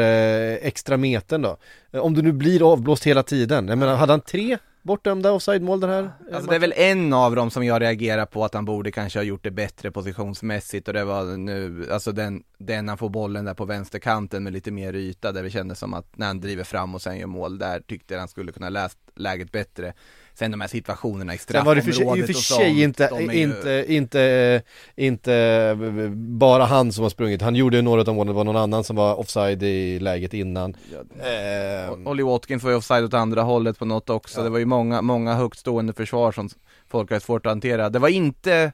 eh, extra metern då. Om du nu blir avblåst hela tiden. Jag menar, hade han tre... bortdömda offside-mål den här? Alltså det är väl en av dem som jag reagerar på att han borde kanske ha gjort det bättre positionsmässigt, och det var nu, alltså den, den han får bollen där på vänsterkanten med lite mer yta, där det kändes som att när han driver fram och sen gör mål, där tyckte han skulle kunna läst läget bättre. Sen de här situationerna i straffområdet och sånt. Sen var det för sig inte, ju... inte, inte, inte bara han som har sprungit. Han gjorde ju några av målen, det var någon annan som var offside i läget innan. Ja. Eh. Ollie Watkins var ju offside åt andra hållet på något också. Ja. Det var ju många, många högtstående försvar som folk har svårt att hantera. Det var inte...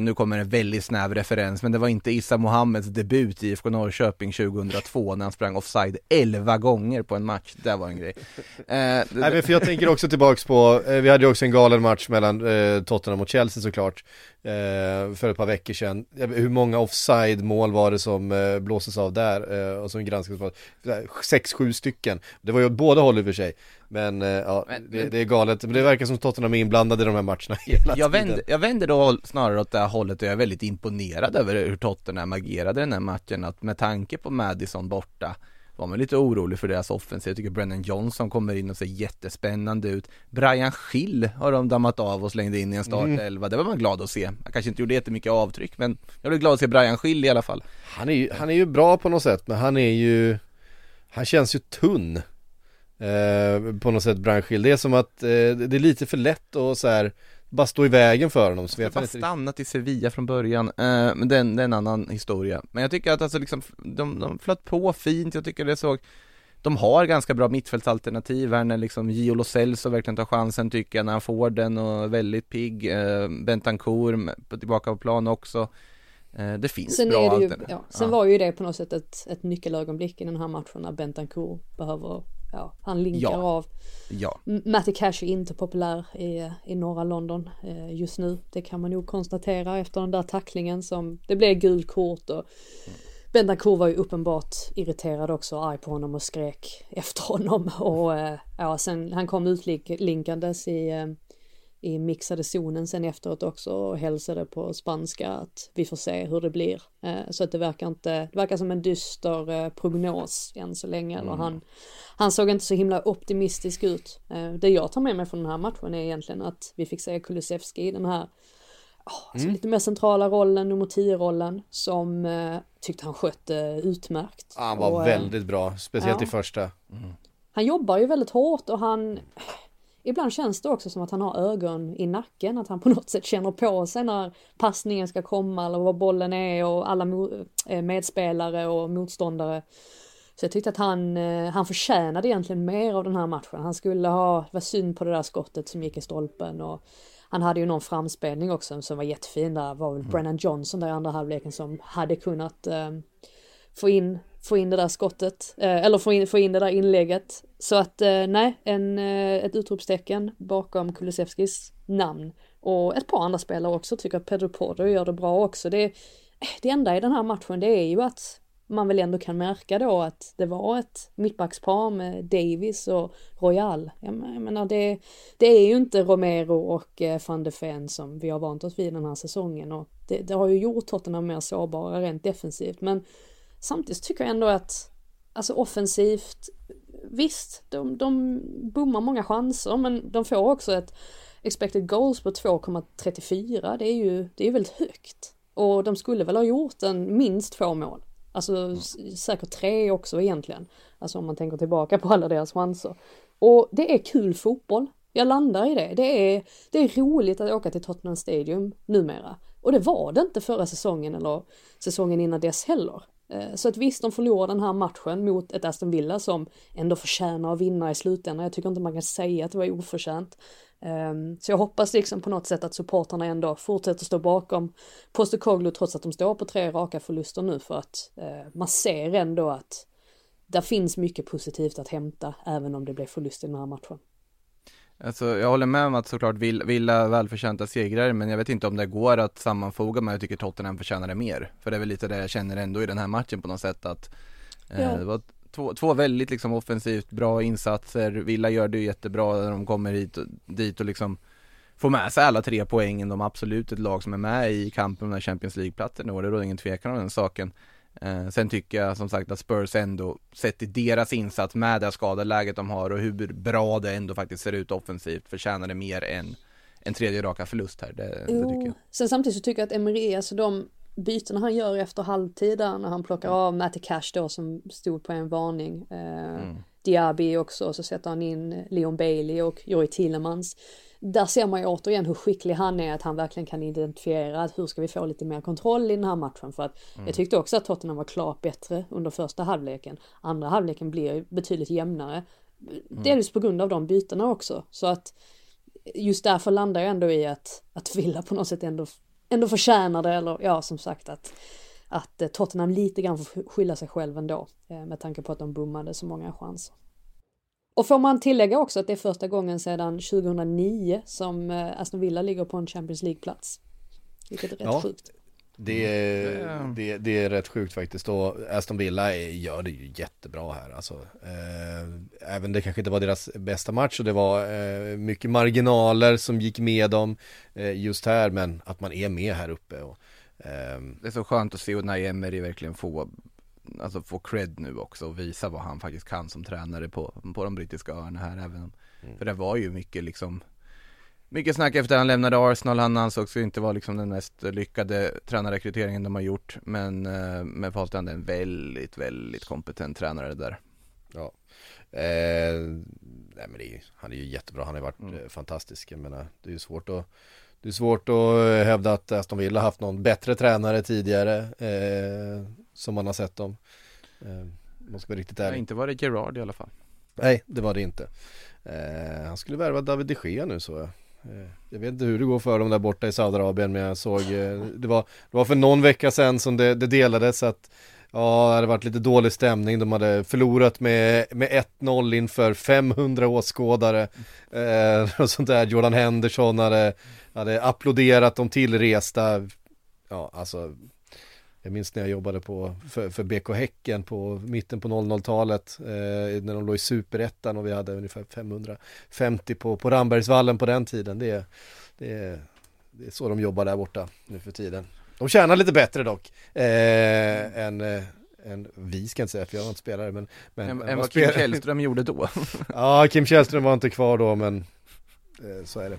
Nu kommer en väldigt snäv referens, men det var inte Issa Mohammeds debut i I F K Norrköping tjugohundratvå när han sprang offside elva gånger på en match. Det var en grej. Nej, men för jag tänker också tillbaks på, vi hade ju också en galen match mellan eh, Tottenham och Chelsea såklart eh, för ett par veckor sedan. Hur många offside-mål var det som eh, blåses av där eh, och som granskas på sex sju stycken. Det var ju åt båda håll i och för sig. Men eh, ja, men, det, det är galet. Men det verkar som Tottenham är inblandade i de här matcherna hela jag tiden. Vänder, jag vänder då snarare åt det här hållet, och jag är väldigt imponerad över hur Tottenham agerade den här matchen. Att med tanke på Madison borta var man lite orolig för deras offensiv. Jag tycker Brennan Johnson kommer in och ser jättespännande ut. Brian Schill har de dammat av och slängde in i en startelva. Mm. Det var man glad att se. Jag kanske inte gjorde jättemycket avtryck, men jag blev glad att se Brian Schill i alla fall. Han är ju, han är ju bra på något sätt, men han är ju han känns ju tunn. Eh, på något sätt branschskild. Det är som att eh, det är lite för lätt att så här, bara stå i vägen för honom. Jag har stannat i Sevilla från början, eh, men det är, en, det är en annan historia. Men jag tycker att alltså, liksom, de, de flöt på fint. Jag tycker det såg de har ganska bra mittfältsalternativ här när liksom Gio Lo Celso verkligen tar chansen, tycker jag, när han får den, och väldigt pigg. Eh, Bentancur tillbaka på plan också. Eh, det finns sen bra alternativ. Ja. Sen ja. var ju det på något sätt ett, ett nyckelögonblick i den här matchen när Bentancur behöver, ja, han linkar ja. av. Ja. Matty Cash är inte populär i, i norra London eh, just nu. Det kan man nog konstatera efter den där tacklingen som, det blev gul kort och mm. Bentancur var ju uppenbart irriterad också, arg på honom och skrek efter honom. Och eh, ja, sen han kom utlinkandes i, eh, i mixade zonen sen efteråt också och hälsade på spanska att vi får se hur det blir. Eh, så att det verkar inte, det verkar som en dyster eh, prognos än så länge. Mm. Och han, han såg inte så himla optimistisk ut. Eh, det jag tar med mig från den här matchen är egentligen att vi fick se Kulusevski i den här Oh, alltså mm. lite mer centrala rollen, nummer tio-rollen, som eh, tyckte han skötte eh, utmärkt. Ah, han var och, väldigt bra, speciellt ja. i första. Mm. Han jobbar ju väldigt hårt och han... Ibland känns det också som att han har ögon i nacken, att han på något sätt känner på sig när passningen ska komma eller var bollen är och alla mo- medspelare och motståndare. Så jag tyckte att han, han förtjänade egentligen mer av den här matchen. Han skulle ha, var synd på det där skottet som gick i stolpen och han hade ju någon framspelning också som var jättefin. Där var väl mm. Brennan Johnson där i andra halvleken som hade kunnat eh, få, in, få in det där skottet. Eh, eller få in, få in det där inlägget. Så att eh, nej, en, eh, ett utropstecken bakom Kulusevskis namn. Och ett par andra spelare också tycker att Pedro Porro gör det bra också. Det, det enda i den här matchen det är ju att man väl ändå kan märka då att det var ett mittbackspar med Davies och Royal. Jag menar, det, det är ju inte Romero och van de Ven som vi har vant oss vid den här säsongen. Och det, det har ju gjort Tottenham mer sårbara rent defensivt. Men samtidigt tycker jag ändå att alltså offensivt, visst, de, de bommar många chanser, men de får också ett expected goals på två komma trettiofyra. Det är ju det är väldigt högt. Och de skulle väl ha gjort en minst två mål. Alltså säkert tre också egentligen. Alltså om man tänker tillbaka på alla deras chanser. Och det är kul fotboll. Jag landar i det. Det är, det är roligt att åka till Tottenham Stadium numera. Och det var det inte förra säsongen eller säsongen innan dess heller. Så att visst, de förlorar den här matchen mot ett Aston Villa som ändå förtjänar att vinna i slutändan. Jag tycker inte man kan säga att det var oförtjänt. Så jag hoppas liksom på något sätt att supporterna ändå fortsätter stå bakom Postecoglou trots att de står på tre raka förluster nu, för att man ser ändå att det finns mycket positivt att hämta även om det blir förlust i den här matchen. Alltså, jag håller med om att såklart Villa välförtjänta segrar, men jag vet inte om det går att sammanfoga med jag tycker Tottenham förtjänar det mer. För det är väl lite det jag känner ändå i den här matchen på något sätt, att eh, ja. det var två, två väldigt liksom, offensivt bra insatser. Villa gör det ju jättebra när de kommer hit och, dit och liksom får med sig alla tre poängen. De är absolut ett lag som är med i kampen om den här Champions League-platsen, och det råder ingen tvekan om den saken. Eh, sen tycker jag som sagt att Spurs ändå sett i deras insats med det skadeläget de har och hur bra det ändå faktiskt ser ut offensivt förtjänar det mer än en tredje raka förlust här. Det, det tycker jag. Sen samtidigt så tycker jag att Emery, alltså de bytena han gör efter halvtid när han plockar av Matty Cash då som stod på en varning, eh, mm. Diaby också, och så sätter han in Leon Bailey och Joey Tillemans. Där ser man ju återigen hur skicklig han är, att han verkligen kan identifiera att hur ska vi få lite mer kontroll i den här matchen, för att mm. jag tyckte också att Tottenham var klart bättre under första halvleken. Andra halvleken blir betydligt jämnare. Mm. Delvis på grund av de bytena också. Så att just därför landar jag ändå i att, att Villa på något sätt ändå, ändå förtjänar det, eller ja, som sagt att, att Tottenham lite grann får skylla sig själv ändå med tanke på att de bommade så många chanser. Och får man tillägga också att det är första gången sedan tjugohundranio som Aston Villa ligger på en Champions League-plats. Vilket är rätt ja, sjukt. Det är, det, det är rätt sjukt faktiskt. Och Aston Villa är, gör det ju jättebra här. Alltså, eh, även det kanske inte var deras bästa match och det var eh, mycket marginaler som gick med dem eh, just här. Men att man är med här uppe. Och, eh, det är så skönt att se och när Emery verkligen får... Alltså få cred nu också och visa vad han faktiskt kan som tränare på, på de brittiska öarna här. Även om, mm. För det var ju mycket liksom mycket snack efter han lämnade Arsenal. Han ansågs ju inte vara liksom den mest lyckade tränarrekryteringen de har gjort. Men med Faltan är en väldigt, väldigt kompetent tränare där. Ja. Eh, nej men det är ju, han är ju jättebra. Han har varit mm. fantastisk. Jag menar, det är ju svårt att det är svårt att hävda att Aston Villa haft någon bättre tränare tidigare. Eh, som man har sett dem. man ska vara riktigt ärlig. Nej, inte var det Gerard i alla fall. Nej, det var det inte. Eh, han skulle värva David de Gea nu, så jag. Jag vet inte hur det går för dem där borta i Saudiarabien, men jag såg, det var, det var för någon vecka sedan som det, det delades att ja, det hade varit lite dålig stämning. De hade förlorat med, med ett noll inför femhundra åskådare. Eh, och sånt där. Jordan Henderson hade, hade applåderat de tillresta. Ja, alltså, jag minns när jag jobbade på, för, för B K Häcken på mitten på noll noll-talet, eh, när de låg i Superettan och vi hade ungefär femhundrafemtio på, på Rambergsvallen på den tiden. Det är, det, är, det är så de jobbar där borta nu för tiden. De tjänar lite bättre dock eh, än, eh, än vi, ska inte säga, för jag var inte spelare. Men, men, än, än vad spelare. Kim Källström gjorde då. Ja, Kim Källström var inte kvar då, men eh, så är det.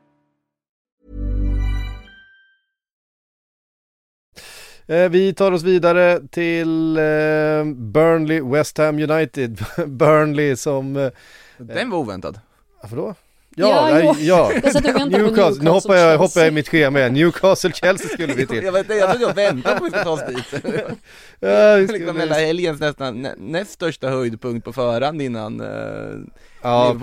Vi tar oss vidare till Burnley, West Ham United. Burnley som... Den var oväntad. Varför då? Ja, ja, ja. ja. Jag satt och väntade på Newcastle. Nu hoppar jag, hoppar jag i mitt schema. Newcastle-Chelsea skulle vi till. Jag vet inte, jag tror jag väntade på att vi ska ta oss dit. Ja, vi liksom hela helgens nästan näst största höjdpunkt på förhand innan... Ja,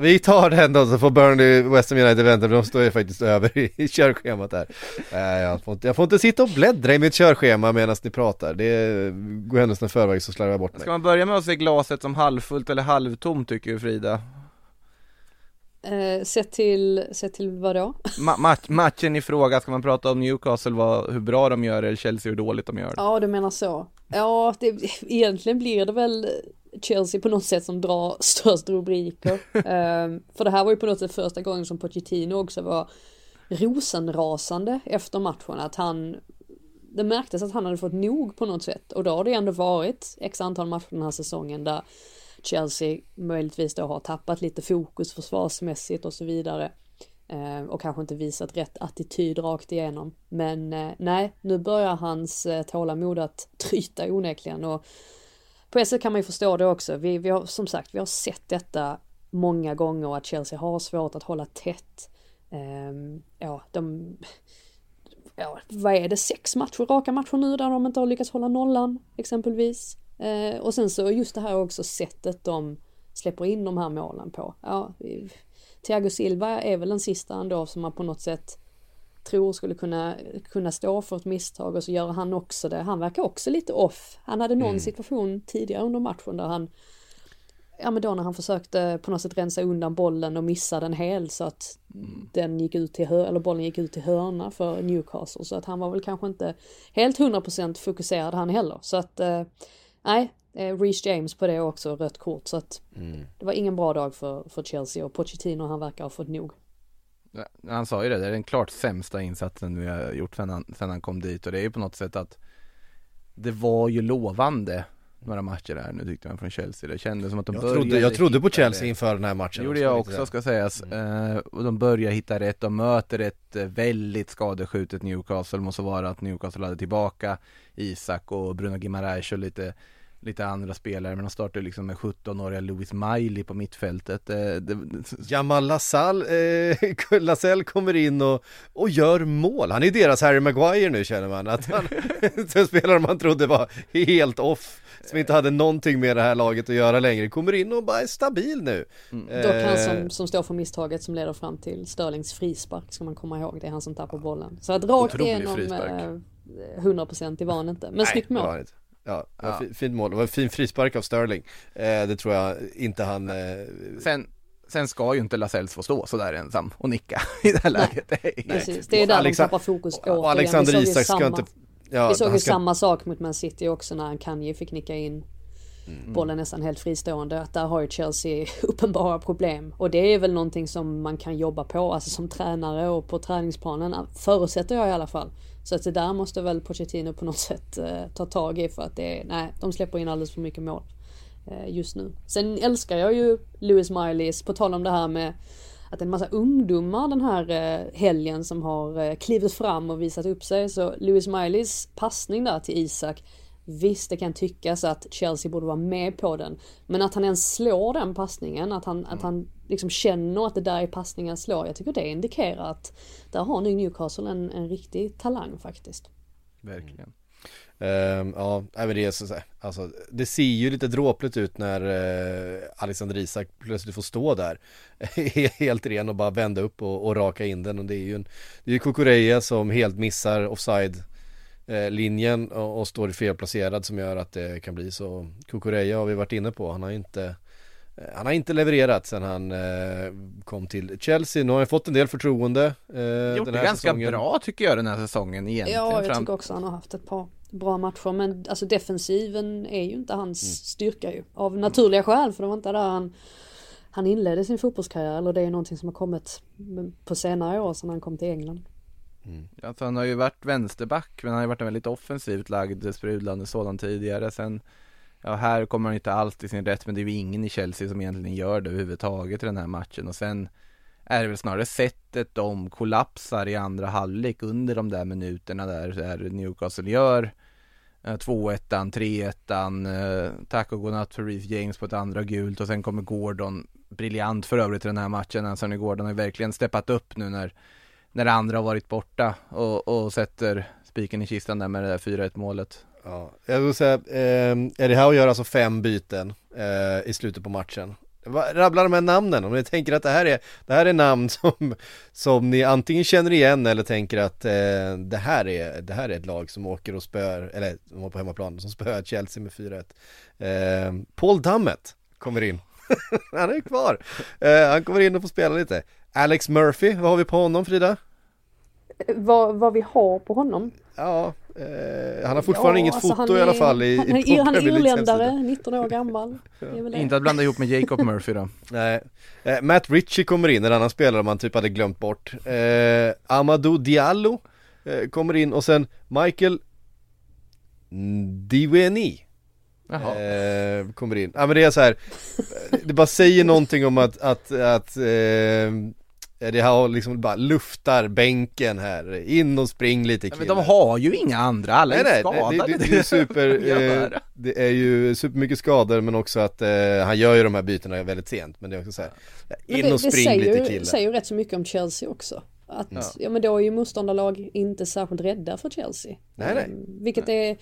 vi tar den då, så får Burnley West Ham United vänta, för de står ju faktiskt över i, i körschemat där. Äh, jag, får inte, jag får inte sitta och bläddra i mitt körschema medan ni pratar. Det går händelsen i förväg, så slarvar jag bort mig. Ska man börja med att se glaset som halvfullt eller halvtomt, tycker du, Frida? Eh, sett till, sett till vad då? Ma- match, matchen i fråga, ska man prata om Newcastle, vad, hur bra de gör, eller Chelsea hur dåligt de gör? Ja, du menar så. Ja, det, egentligen blir det väl... Chelsea på något sätt som drar störst rubriker. um, för det här var ju på något sätt första gången som Pochettino också var rosenrasande efter matchen, att han, det märktes att han hade fått nog på något sätt, och då har det ändå varit x antal matcher den här säsongen där Chelsea möjligtvis då har tappat lite fokus försvarsmässigt och så vidare, um, och kanske inte visat rätt attityd rakt igenom, men uh, nej, nu börjar hans uh, tålamod att tryta onekligen, och på ett sätt kan man ju förstå det också. Vi, vi har, som sagt, vi har sett detta många gånger, att Chelsea har svårt att hålla tätt. Um, ja, de, ja, vad är det? Sex matcher, raka matcher nu där de inte har lyckats hålla nollan, exempelvis. Uh, och sen så just det här också, sättet de släpper in de här målen på. Ja, Thiago Silva är väl den sista ändå som man på något sätt tror skulle kunna, kunna stå för ett misstag, och så gör han också det. Han verkar också lite off. Han hade någon mm. situation tidigare under matchen där han, ja men då när han försökte på något sätt rensa undan bollen och missa den hel, så att mm. den gick ut till hör, eller bollen gick ut till hörna för Newcastle, så att han var väl kanske inte helt hundra procent fokuserad han heller. Så att eh, nej, Reece James på det också, rött kort, så att mm. det var ingen bra dag för, för Chelsea, och Pochettino, han verkar ha fått nog. Han sa ju det, det är den klart sämsta insatsen vi har gjort sedan han, sedan han kom dit, och det är ju på något sätt att det var ju lovande några matcher där nu, tyckte man, från Chelsea. Det kändes som att de jag började trodde, Jag trodde på Chelsea det. inför den här matchen. Det gjorde jag också, ska sägas. Mm. Uh, och de börjar hitta rätt, de möter ett väldigt skadeskjutet Newcastle, måste vara att Newcastle hade tillbaka Isak och Bruno Guimaraes och lite, lite andra spelare, men de startade liksom med sjuttonåriga Luis Miley på mittfältet. Det, det, Jamal Lassal, eh, Lassell kommer in och, och gör mål. Han är deras Harry Maguire nu, känner man. Att han, en spelare man trodde var helt off, som inte hade någonting med det här laget att göra längre, kommer in och bara är stabil nu. Mm. Eh, Dock han som, som står för misstaget som leder fram till Sterlings frispark, ska man komma ihåg. Det är han som tappar bollen. Så att rakt igenom eh, hundra procent, det var han inte. Men nej, snyggt mål. Det Ja, ja. F- fint mål. Det var en fin frispark av Sterling. Eh, det tror jag inte han... Eh... Sen, sen ska ju inte Lascelles få stå så där ensam och nicka i det här läget. Nej, det är, precis. Det är där Alexa- de tappar fokus på. Och Alexander Isak ska inte... Ja, vi såg ju ska... samma sak mot Man City också, när han Kanye fick nicka in Mm. Bollen nästan helt fristående. Att där har ju Chelsea uppenbara problem. Och det är väl någonting som man kan jobba på, alltså som tränare och på träningsplanen, förutsätter jag i alla fall. Så att det där måste väl Pochettino på något sätt eh, ta tag i, för att det är, nej, de släpper in alldeles för mycket mål eh, just nu. Sen älskar jag ju Lewis Mileys, på tal om det här med att en massa ungdomar den här eh, helgen som har eh, klivit fram och visat upp sig. Så Lewis Mileys passning där till Isak, visst, det kan tyckas att Chelsea borde vara med på den, men att han ens slår den passningen, att han, mm. att han liksom känner att det där är passningen slår, jag tycker det indikerar att där har nu Newcastle en, en riktig talang faktiskt. Verkligen. Mm. Um, ja, men det är så, alltså, det ser ju lite dråpligt ut när uh, Alexander Isak plötsligt får stå där helt ren och bara vända upp och, och raka in den, och det är ju en, det är ju Kukureya som helt missar offside linjen och, och står felplacerad, som gör att det kan bli så. Kukureya har vi varit inne på, han har inte han har inte levererat sedan han eh, kom till Chelsea. Nu har han fått en del förtroende eh, gjort den här det ganska säsongen. Bra tycker jag den här säsongen egentligen. Ja, jag Fram... tycker också han har haft ett par bra matcher, men alltså defensiven är ju inte hans mm. styrka ju, av naturliga mm. skäl, för det var inte där han han inledde sin fotbollskarriär, eller det är någonting som har kommit på senare år sedan han kom till England. Mm. Alltså han har ju varit vänsterback, men han har ju varit en väldigt offensivt lagd, sprudlande sådan tidigare. Sen, ja, här kommer han inte alls till sin rätt, men det är ju ingen i Chelsea som egentligen gör det överhuvudtaget i den här matchen. Och sen är det väl snarare sättet de kollapsar i andra halvlek under de där minuterna där, där Newcastle gör två ettan, tre ettan, tack och godnatt för Reece James på ett andra gult, och sen kommer Gordon, briljant för övrigt i den här matchen. Alltså Gordon har ju verkligen steppat upp nu när när andra har varit borta, och, och sätter spiken i kistan där med det där fyra ett-målet. Ja, jag vill säga, eh, Eddie Howe gör alltså fem byten eh, i slutet på matchen. Rabblar de här namnen, om ni tänker att det här är, det här är namn som, som ni antingen känner igen eller tänker att eh, det, här är, det här är ett lag som åker och spör, eller som var på hemmaplan, som spör Chelsea med fyra ett. Eh, Paul Dummett kommer in. Han är kvar. Eh, han kommer in och får spela lite. Alex Murphy, vad har vi på honom, Frida? Vad, vad vi har på honom? Ja, eh, han har fortfarande ja, inget alltså foto är, i alla fall. I, han, i, han är irländare, nitton år gammal. Ja. Inte att blanda ihop med Jacob Murphy då. Nej. Eh, Matt Ritchie kommer in, en annan spelare man typ hade glömt bort. Eh, Amadou Diallo eh, kommer in, och sen Michael Ndieweni. Eh, kommer in. Ja, men det är så här, det bara säger någonting om att att att eh, det har liksom bara luftar bänken här in och spring lite kille. Ja, men de har ju inga andra, alla är skadade. Det, det, det är super eh, det är ju super mycket skador, men också att eh, han gör ju de här bytena väldigt sent, men det är också så här, in det, och spring säger, lite kille. Det säger ju rätt så mycket om Chelsea också. Att, ja. ja men då är ju motståndarlag inte särskilt rädda för Chelsea. Nej, nej. Vilket nej. Är,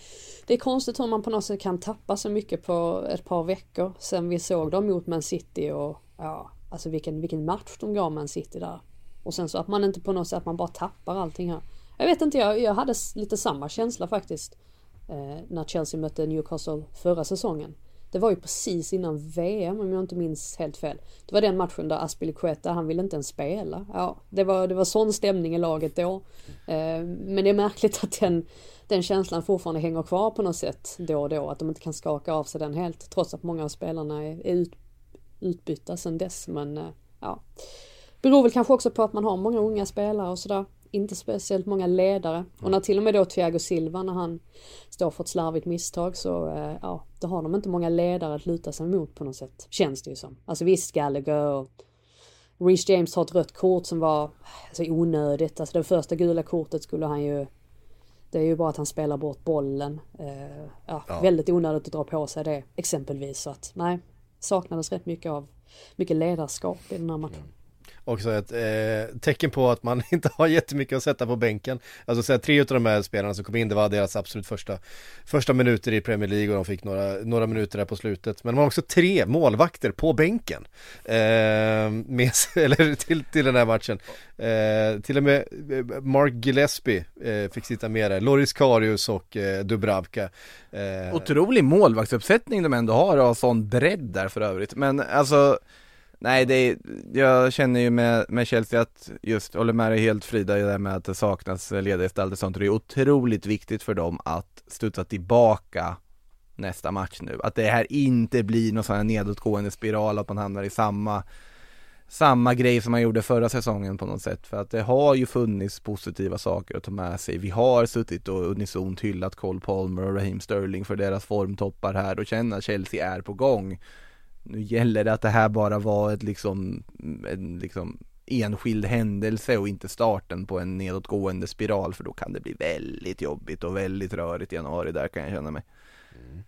det är konstigt hur man på något sätt kan tappa så mycket på ett par veckor. Sen vi såg dem mot Man City, och ja, alltså vilken, vilken match de gav Man City där. Och sen så att man inte på något sätt, att man bara tappar allting här. Jag vet inte, jag, jag hade lite samma känsla faktiskt eh, när Chelsea mötte Newcastle förra säsongen. Det var ju precis innan V M, om jag inte minns helt fel. Det var den matchen där Aspilicueta, han ville inte ens spela. Ja, det var, det var sån stämning i laget då. Men det är märkligt att den, den känslan fortfarande hänger kvar på något sätt då och då. Att de inte kan skaka av sig den helt, trots att många av spelarna är ut, utbytta sedan dess. Men ja, beror väl kanske också på att man har många unga spelare och sådär. Inte speciellt många ledare. Och när till och med då Thiago Silva, när han står för ett slarvigt misstag, så eh, ja, då har de inte många ledare att luta sig mot på något sätt, känns det ju som. Alltså visst, Gallagher och Reece James har ett rött kort som var alltså onödigt. Alltså det första gula kortet skulle han ju, det är ju bara att han spelar bort bollen. Eh, ja, ja. Väldigt onödigt att dra på sig det exempelvis. Så att nej, saknades rätt mycket av mycket ledarskap i den här matchen. Mm. Också ett eh, tecken på att man inte har jättemycket att sätta på bänken. Alltså så här, tre av de här spelarna som kom in, det var deras absolut första, första minuter i Premier League, och de fick några, några minuter där på slutet. Men de har också tre målvakter på bänken eh, med, eller till, till den här matchen. Eh, till och med Mark Gillespie eh, fick sitta med där. Loris Karius och eh, Dubravka. Eh. Otrolig målvaktsuppsättning de ändå har, och sån bredd där för övrigt. Men alltså... Nej, det är, jag känner ju med, med Chelsea att just håller med dig helt, Frida, i det med att det saknas ledargestalt och sånt. Det är otroligt viktigt för dem att studsa tillbaka nästa match nu. Att det här inte blir någon sån här nedåtgående spiral, att man hamnar i samma, samma grej som man gjorde förra säsongen på något sätt. För att det har ju funnits positiva saker att ta med sig. Vi har suttit och unisont hyllat Cole Palmer och Raheem Sterling för deras formtoppar här och känner att Chelsea är på gång. Nu gäller det att det här bara var ett liksom, en liksom enskild händelse och inte starten på en nedåtgående spiral, för då kan det bli väldigt jobbigt och väldigt rörigt i januari, där kan jag känna mig. Mm.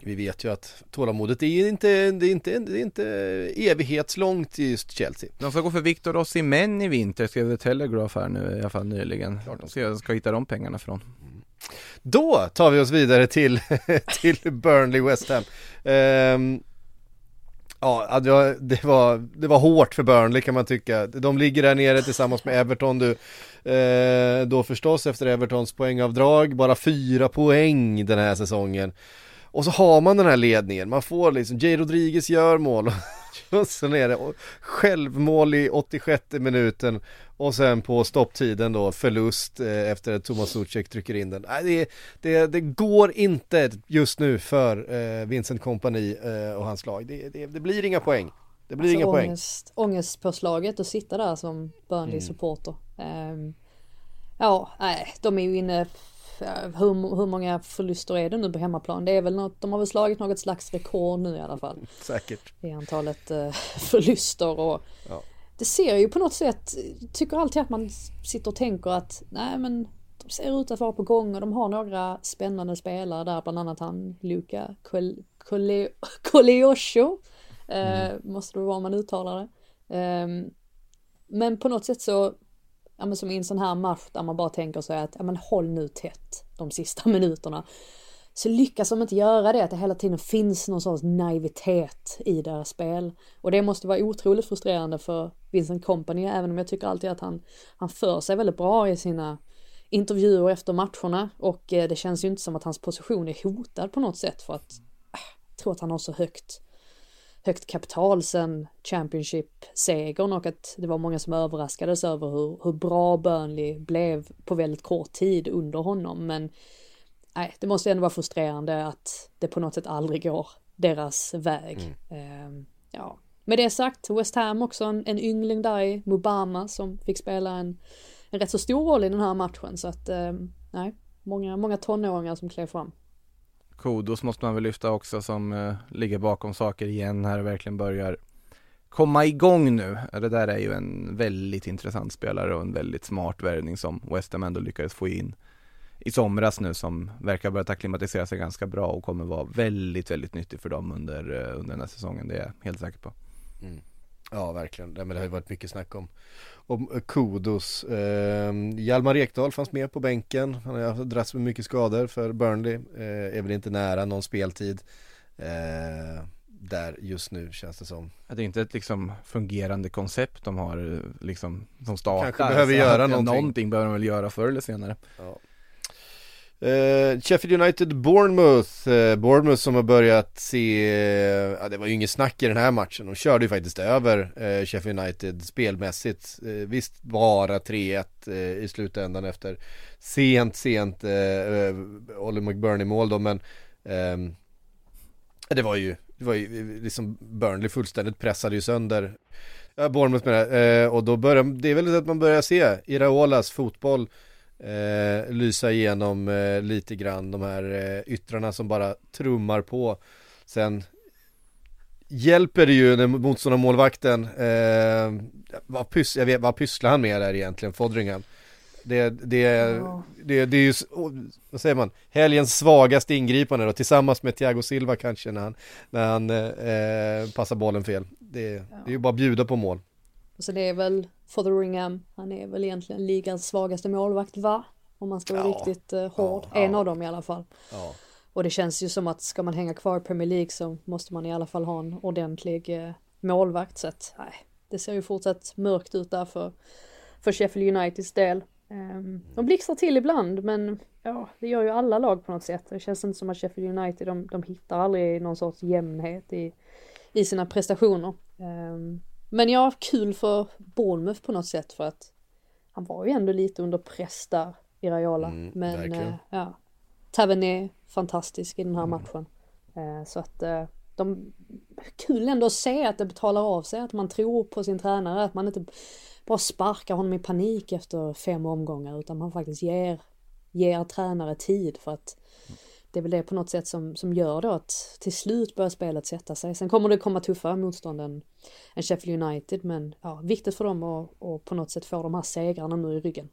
Vi vet ju att tålamodet är inte, det är inte, det är inte evighetslångt i just Chelsea. De ska gå för Victor Osimhen i vinter, skrev The Telegraph här nu i alla fall nyligen. Så jag ska hitta de pengarna från. Mm. Då tar vi oss vidare till, till Burnley West Ham. Um, Ja, det var, det var hårt för Burnley kan man tycka. De ligger där nere tillsammans med Everton. Du, eh, då förstås efter Evertons poängavdrag. Bara fyra poäng den här säsongen. Och så har man den här ledningen. Man får liksom, J. Rodriguez gör mål. Och sen är det självmål i åttiosjätte minuten. Och sen på stopptiden då förlust eh, efter att Thomas Soucek trycker in den. Nej, det, det, det går inte just nu för eh, Vincent Kompany eh, och hans lag. Det, det, det blir inga poäng. Det blir alltså inga ångest, poäng. Ångestpåslaget att sitta där som Burnley-supporter. Mm. Um, ja, nej, de är ju inne... Hur, hur många förluster är det nu på hemmaplan? Det är väl något, de har väl slagit något slags rekord nu i alla fall. Säkert. I antalet eh, förluster och ja. Det ser ju på något sätt, tycker alltid att man sitter och tänker att nej men de ser ut att vara på gång och de har några spännande spelare där, bland annat han Luca Coliocho eh, mm. måste det vara man uttalar det. Eh, men på något sätt så ja, men som i en sån här match där man bara tänker så att ja, men håll nu tätt de sista minuterna, så lyckas de inte göra det, att det hela tiden finns någon sorts naivitet i deras spel, och det måste vara otroligt frustrerande för Vincent Kompany, även om jag tycker alltid att han, han för sig väldigt bra i sina intervjuer efter matcherna, och eh, det känns ju inte som att hans position är hotad på något sätt, för att äh, jag tror att han har så högt högt kapital sen Championship-segern, och att det var många som överraskades över hur, hur bra Burnley blev på väldigt kort tid under honom. Men nej, det måste ändå vara frustrerande att det på något sätt aldrig går deras väg. Mm. Eh, ja. Med det sagt, West Ham också en, en yngling där i Mobama som fick spela en, en rätt så stor roll i den här matchen. Så att eh, nej, många, många tonåringar som klev fram. Kodos måste man väl lyfta också, som eh, ligger bakom saker igen här och verkligen börjar komma igång nu. Det där är ju en väldigt intressant spelare och en väldigt smart värvning som West Ham ändå lyckades få in i somras nu, som verkar börja acklimatisera sig ganska bra och kommer vara väldigt, väldigt nyttig för dem under, eh, under den här säsongen. Det är jag helt säker på. Mm. Ja, verkligen. Det har ju varit mycket snack om, om Kodos. Eh, Hjalmar Ekdal fanns med på bänken. Han har dragits med mycket skador för Burnley. Eh, är väl inte nära någon speltid eh, där just nu, känns det som. Det är inte ett liksom fungerande koncept de har liksom, som startar. Kanske behöver göra någonting. Någonting behöver de väl göra förr eller senare. Ja. Uh, Sheffield United Bournemouth uh, Bournemouth som har börjat se uh, ja, det var ju ingen snack i den här matchen. De körde ju faktiskt över uh, Sheffield United spelmässigt, uh, visst bara tre ett uh, i slutändan efter sent sent uh, uh, Ollie McBurney mål då, men um, det var ju det var ju liksom Burnley fullständigt pressade ju sönder uh, Bournemouth med det, uh, och då börjar det är väl att man börjar se Iraolas fotboll Eh, lysa igenom eh, lite grann, de här eh, yttrarna som bara trummar på. Sen hjälper det ju den motståndande målvakten eh, vad, pys- jag vet, vad pysslar han med där egentligen, Fodringham. Det, det, ja. det, det är ju, vad säger man, helgens svagaste ingripande då, tillsammans med Thiago Silva kanske när han, när han eh, passar bollen fel. Det, ja. det är ju bara bjuda på mål. Så det är väl Fotheringham, han är väl egentligen ligans svagaste målvakt, va? Om man ska vara ja, riktigt eh, hård. Ja, en ja. av dem i alla fall. Ja. Och det känns ju som att ska man hänga kvar i Premier League så måste man i alla fall ha en ordentlig eh, målvakt. Så att, nej, det ser ju fortsatt mörkt ut där för, för Sheffield Uniteds del. Um, de blixtrar till ibland, men ja, det gör ju alla lag på något sätt. Det känns inte som att Sheffield United, de, de hittar aldrig någon sorts jämnhet i, i sina prestationer. Um, Men ja, kul för Bournemouth på något sätt, för att han var ju ändå lite under press där i Raiola. Mm, men eh, ja, Tavernier fantastisk i den här matchen. Så att de, kul ändå att se att det betalar av sig, att man tror på sin tränare, att man inte bara sparkar honom i panik efter fem omgångar, utan man faktiskt ger, ger tränare tid, för att det är väl det på något sätt som, som gör då att till slut börjar spelet sätta sig. Sen kommer det komma tuffare motstånd än, än Sheffield United, men ja, viktigt för dem att och på något sätt få de här segrarna nu i ryggen.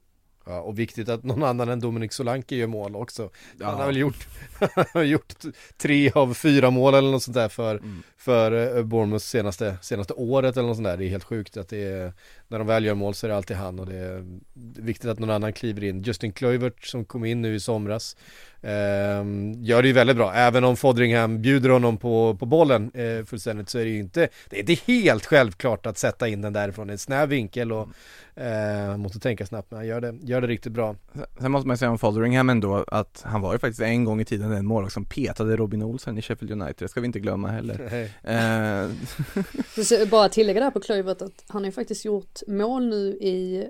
Ja, och viktigt att någon annan än Dominic Solanke gör mål också. Ja. Han har väl gjort, har gjort tre av fyra mål eller något sånt där för, mm. för Bournemouth senaste, senaste året eller något sånt där. Det är helt sjukt att det är, när de väl gör mål så är det alltid han, och det är viktigt att någon annan kliver in. Justin Kluivert som kom in nu i somras eh, gör det ju väldigt bra. Även om Fodringham bjuder honom på, på bollen eh, fullständigt, så är det ju inte, det är inte helt självklart att sätta in den därifrån i en snäv vinkel, och eh, måste tänka snabbt, men han gör det, gör det riktigt bra. Sen måste man säga om Fodringham ändå att han var ju faktiskt en gång i tiden en målvakt som petade Robin Olsen i Sheffield United. Det ska vi inte glömma heller. Eh. Bara tillägga där på Kluivert att han har ju faktiskt gjort mål nu i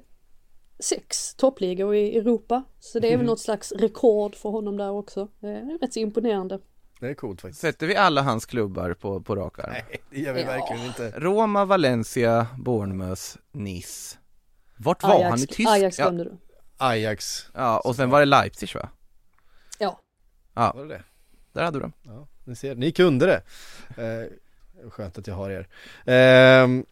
sex toppligor i Europa, så det är väl mm. något slags rekord för honom där också. Det är rätt så imponerande. Det är coolt faktiskt. Sätter vi alla hans klubbar på, på raka? Nej, det gör vi ja. verkligen inte. Roma, Valencia, Bournemouth, Nice. Vart var Ajax, han i Tyskland? Ajax glömde du. Ajax. Ja, och sen var det Leipzig, va? Ja. Ja. Var det det? Där hade du dem. Ja, ni ser, ni kunde det. Eh, skönt att jag har er. Ehm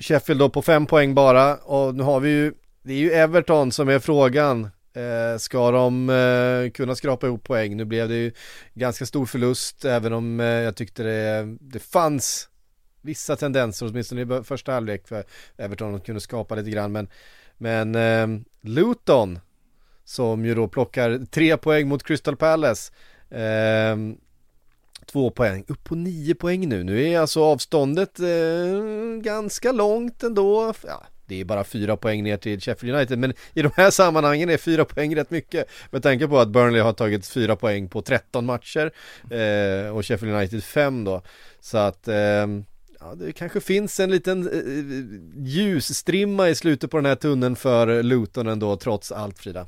Sheffield då på fem poäng bara, och nu har vi ju, det är ju Everton som är frågan, eh, ska de eh, kunna skrapa ihop poäng? Nu blev det ju ganska stor förlust, även om eh, jag tyckte det, det fanns vissa tendenser åtminstone i första halvlek för Everton kunde skapa lite grann, men, men eh, Luton som ju då plockar tre poäng mot Crystal Palace, eh, två poäng, upp på nio poäng nu. Nu är alltså avståndet eh, ganska långt ändå. Ja, det är bara fyra poäng ner till Sheffield United, men i de här sammanhangen är fyra poäng rätt mycket. Med tanke på att Burnley har tagit fyra poäng på tretton matcher eh, och Sheffield United fem då. Så att eh, ja, det kanske finns en liten eh, ljusstrimma i slutet på den här tunneln för Luton ändå, trots allt, Frida.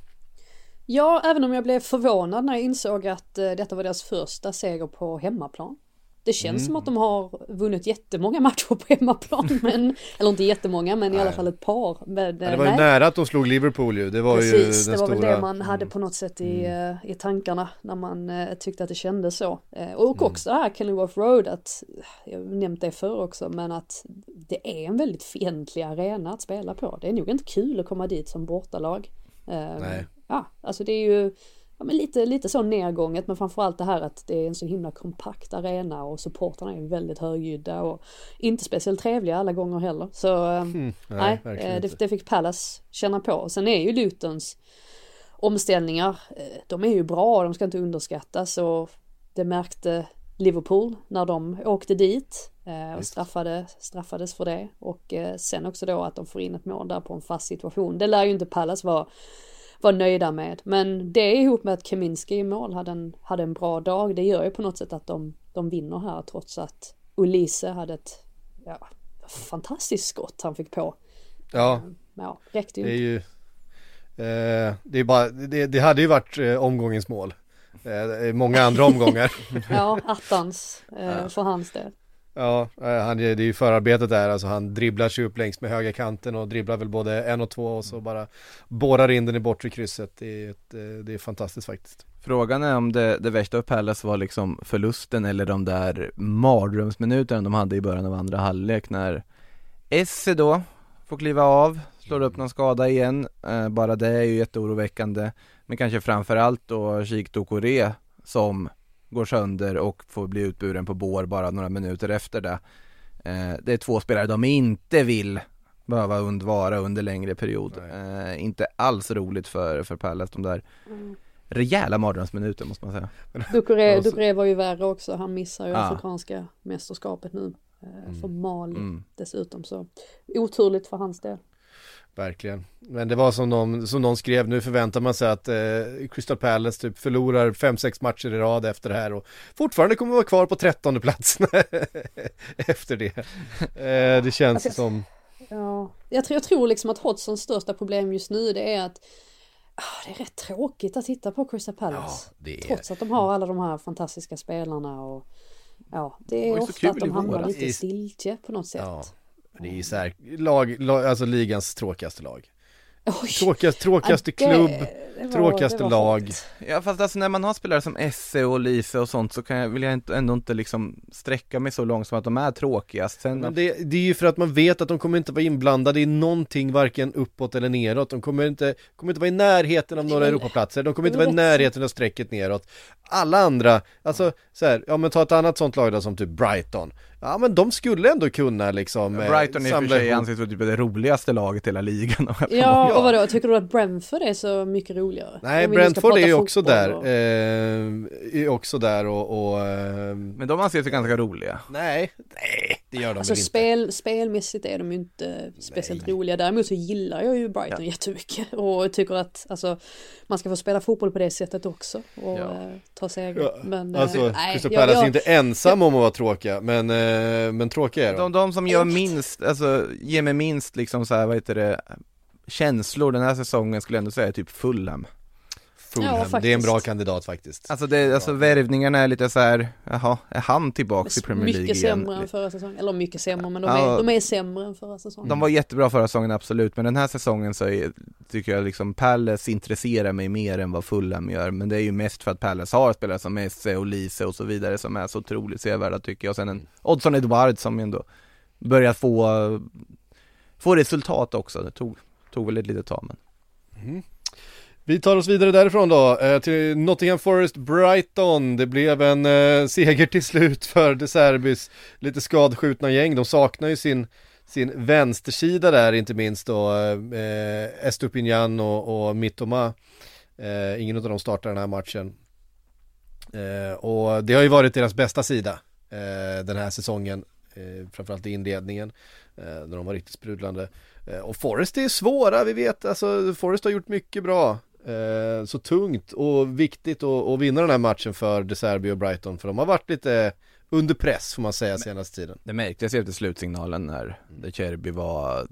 Ja, även om jag blev förvånad när jag insåg att eh, detta var deras första seger på hemmaplan. Det känns mm. som att de har vunnit jättemånga matcher på hemmaplan, men, eller inte jättemånga, men nej. I alla fall ett par. Men, ja, det var ju nej. nära att de slog Liverpool ju. Det var Precis, ju den stora... det var väl det man hade på något sätt i, mm. i tankarna när man eh, tyckte att det kändes så. Eh, och mm. också här, Kenilworth Road, att, jag nämnde det förr också, men att det är en väldigt fientlig arena att spela på. Det är nog inte kul att komma dit som bortalag. Eh, nej. Ja, alltså det är ju ja, men lite, lite så nedgånget, men framförallt det här att det är en så himla kompakt arena och supportarna är väldigt högljudda och inte speciellt trevliga alla gånger heller. Så mm, nej, nej det, det fick Palace känna på. Och sen är ju Lutons omställningar, de är ju bra och de ska inte underskattas, och det märkte Liverpool när de åkte dit och straffade, straffades för det, och sen också då att de får in ett mål där på en fast situation. Det lär ju inte Palace vara var nöjda med. Men det ihop med att Kaminski i mål hade en, hade en bra dag, det gör ju på något sätt att de, de vinner här, trots att Olise hade ett ja, fantastiskt skott han fick på. Ja, ja räckte ju det inte. Är ju, eh, det, är bara, det, det hade ju varit eh, omgångens mål. Eh, många andra omgångar. Ja, attans eh, för hans del. Ja, han, det är ju förarbetet där, alltså han dribblar sig upp längs med höger kanten och dribblar väl både en och två och så bara borrar in den i bortre krysset. Det är, ett, det är fantastiskt faktiskt. Frågan är om det, det värsta av Palace var liksom förlusten eller de där mardrömsminuterna de hade i början av andra halvlek, när Esse då får kliva av, slår upp någon skada igen. Bara det är ju jätteoroväckande, men kanske framförallt då Kik Dokore som går sönder och får bli utburen på bår bara några minuter efter det. Eh, det är två spelare de inte vill behöva undvara under längre period. Eh, inte alls roligt för, för Palace, de där mm. rejäla mardrömsminuter måste man säga. Dokore var ju värre också, han missar ju ah. afrikanska mästerskapet nu eh, för Mali mm. dessutom, så oturligt för hans del. Verkligen. Men det var som någon, som någon skrev, nu förväntar man sig att eh, Crystal Palace typ förlorar fem sex matcher i rad efter det här och fortfarande kommer vara kvar på trettonde plats efter det. Eh, det känns jag, som... Ja. Jag, tror, jag tror liksom att Hodgsons största problem just nu det är att ah, det är rätt tråkigt att titta på Crystal Palace. Ja, det är... Trots att de har alla de här fantastiska spelarna och Ja, det är det ofta att de hamnar lite i stiltje på något sätt. Ja, det är så här, lag, lag, alltså ligans tråkigaste lag. Tråkigast, tråkigaste det, klubb, det var, tråkigaste lag. Ja, fast alltså när man har spelare som Esse och Lise och sånt så kan jag, vill jag inte, ändå inte liksom sträcka mig så långt som att de är tråkigast. Sen men det, det är ju för att man vet att de kommer inte vara inblandade i någonting varken uppåt eller neråt. De kommer inte, kommer inte vara i närheten av några Europaplatser. De kommer inte vara i närheten av strecket neråt. Alla andra, alltså så här, ja men ta ett annat sånt lag där som typ Brighton. Ja, men de skulle ändå kunna liksom... Ja, Brighton är för sig anses vara typ det roligaste laget i hela ligan. Ja, och vadå? Tycker du att Brentford är så mycket roligare? Nej, Brentford är ju också där. Och... Eh, är också där och... och eh... Men de anses ju ganska roliga. Nej, nej, det gör de alltså, inte. Spel, spelmässigt är de ju inte speciellt nej. roliga. Däremot så gillar jag ju Brighton ja. jättemycket. Och tycker att alltså, man ska få spela fotboll på det sättet också. Och ja. ta seger. Ja. Men, alltså, eh, nej, Crystal Palace är inte ensam om att vara tråkiga, men... Eh, men tråkiga är de. De, de som gör minst, alltså, ger mig minst liksom så här, vad heter det, känslor den här säsongen skulle jag ändå säga typ Fulham. Fulham, ja, det är en bra kandidat faktiskt. Alltså, det, alltså värvningarna är lite så här, jaha, är han tillbaka i Premier League igen? Mycket sämre än förra säsongen, eller mycket sämre, men de är, ja, de är sämre än förra säsongen. De var jättebra förra säsongen, absolut, men den här säsongen så är, tycker jag liksom Palace intresserar mig mer än vad Fulham gör, men det är ju mest för att Palace har spelare som Messi och Lise och så vidare som är så otroligt sevärda tycker jag. Och sen en Odson Edward som ändå börjar få, få resultat också, det tog, tog väl ett litet tag, men... Mm. Vi tar oss vidare därifrån då till Nottingham Forest Brighton. Det blev en eh, seger till slut för De Serbis lite skadskjutna gäng. De saknar ju sin, sin vänstersida där inte minst då. Eh, Estupinian och, och Mitoma. Eh, ingen av dem startar den här matchen. Eh, och det har ju varit deras bästa sida eh, den här säsongen. Eh, framförallt i inledningen eh, när de var riktigt sprudlande. Eh, och Forest är svåra, vi vet. Alltså, Forest har gjort mycket bra. Eh, så tungt och viktigt att, att vinna den här matchen för De Serbi och Brighton, för de har varit lite under press får man säga senaste tiden. Det märktes efter slutsignalen när De Serbi var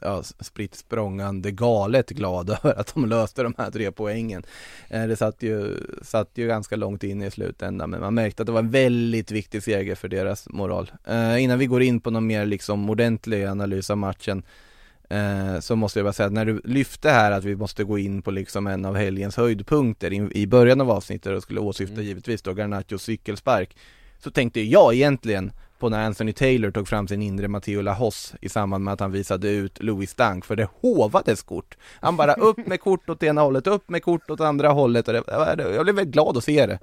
ja, spritt språngande galet glada över att de löste de här tre poängen. Eh, det satt ju, satt ju ganska långt in i slutändan, men man märkte att det var en väldigt viktig seger för deras moral. Eh, innan vi går in på någon mer liksom ordentlig analys av matchen så måste jag bara säga att när du lyfte här att vi måste gå in på liksom en av helgens höjdpunkter i början av avsnittet och skulle åsyfta mm. givetvis då Garnachos cykelspark, så tänkte jag egentligen på när Anthony Taylor tog fram sin inre Matteo Lahoz i samband med att han visade ut Louis Dunk, för det hovades kort. Han bara upp med kort åt ena hållet, upp med kort åt andra hållet, och det, jag blev väldigt glad att se det.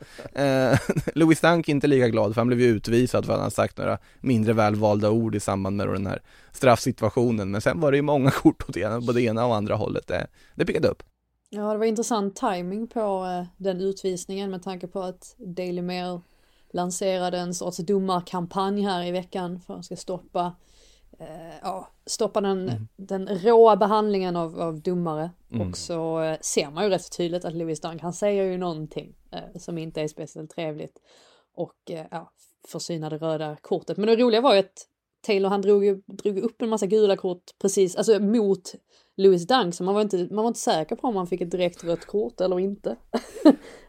Eh, Louis Dunk inte lika glad, för han blev utvisad för att han sagt några mindre välvalda ord i samband med den här straffsituationen, men sen var det ju många kort åt ena, både ena och andra hållet. Det, det pickade upp. Ja, det var intressant timing på eh, den utvisningen med tanke på att Daily Mail lanserade en sorts domarkampanj här i veckan för att ska stoppa eh, ja, stoppa den, mm. den råa behandlingen av, av domare. Mm. Och så eh, ser man ju rätt tydligt att Louis Dunk, han säger ju någonting eh, som inte är speciellt trevligt och eh, ja, försynade röda kortet. Men det roliga var ju att Taylor, han drog, ju, drog upp en massa gula kort precis, alltså mot Louis Dunk, så man var, inte, man var inte säker på om han fick ett direkt rött kort eller inte.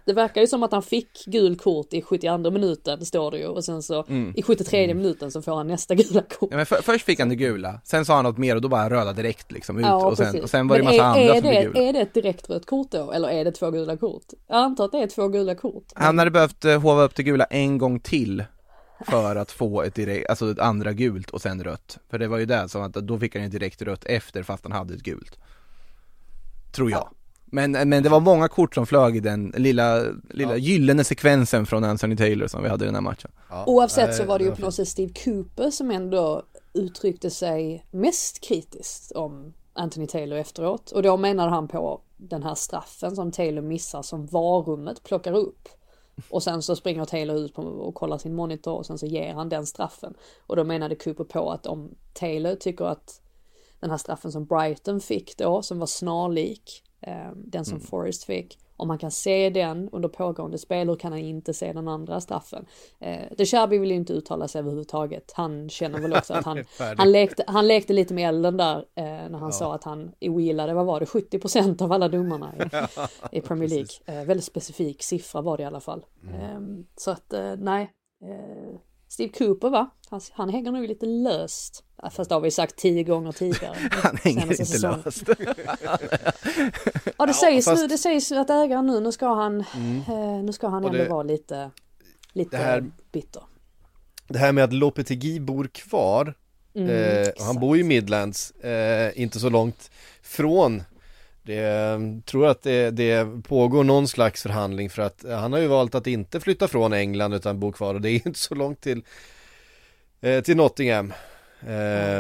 Det verkar ju som att han fick gul kort i sjuttioandra minuten, står det ju. Och sen så mm. i sjuttiotredje minuten så får han nästa gula kort. Ja, men för, först fick han det gula, sen sa han något mer och då bara röda direkt liksom ut. Ja, och, sen, och sen var det men en massa är, andra är som det, blev gula. Är det ett direkt rött kort då? Eller är det två gula kort? Jag antar att det är två gula kort. Men... Han hade behövt hova upp till gula en gång till för att få ett, direkt, alltså ett andra gult och sen rött. För det var ju det som att då fick han ju direkt rött efter fast han hade ett gult. Tror jag. Ja. Men, men det var många kort som flög i den lilla, lilla ja. gyllene sekvensen från Anthony Taylor som vi hade i den här matchen. Ja. Oavsett så var det ju på något sätt Steve Cooper som ändå uttryckte sig mest kritiskt om Anthony Taylor efteråt. Och då menar han på den här straffen som Taylor missar som varummet plockar upp. Och sen så springer Taylor ut på och kollar sin monitor och sen så ger han den straffen. Och då menade Cooper på att om Taylor tycker att den här straffen som Brighton fick då, som var snarlik eh, den som mm. Forrest fick, om man kan se den under pågående spel och kan han inte se den andra straffen. Eh, De Serbi vill ju inte uttala sig överhuvudtaget. Han känner väl också att han, han, han, lekte, han lekte lite med elden där eh, när han ja. sa att han ogillade, vad var det, sjuttio procent av alla domarna i, i Premier League. Eh, väldigt specifik siffra var det i alla fall. Mm. Eh, så att eh, nej, eh, Steve Cooper, va? Han, han hänger nog lite löst. Fast det har vi sagt tio gånger tidigare. Han hänger inte säsongen. löst. ja, det, ja, sägs fast... nu, det sägs att ägaren nu, nu ska han, mm. eh, nu ska han ändå det... vara lite, lite det här... bitter. Det här med att Lopetegui bor kvar, mm, eh, han bor ju i Midlands, eh, inte så långt från. Jag tror att det, det pågår någon slags förhandling för att han har ju valt att inte flytta från England utan bo kvar, och det är inte så långt till, eh, till Nottingham.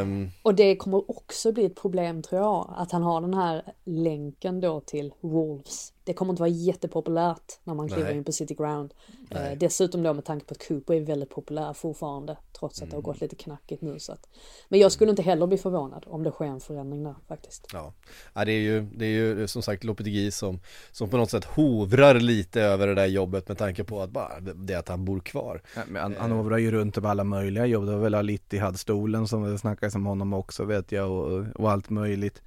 Um... Och det kommer också bli ett problem, tror jag, att han har den här länken då till Wolves. Det kommer inte vara jättepopulärt när man kliver in på City Ground. Eh, dessutom då med tanke på att Cooper är väldigt populär fortfarande, trots att mm. det har gått lite knackigt nu. Så att... Men jag skulle inte heller bli förvånad om det sker en förändring där, faktiskt. Ja, ja det, är ju, det är ju som sagt Lopetegui som, som på något sätt hovrar lite över det där jobbet med tanke på att, bara, det att han bor kvar. Ja, men han, eh. han hovrar ju runt över alla möjliga jobb. Det var väl lite i Hadstolen som snackades om honom också, vet jag, och, och allt möjligt.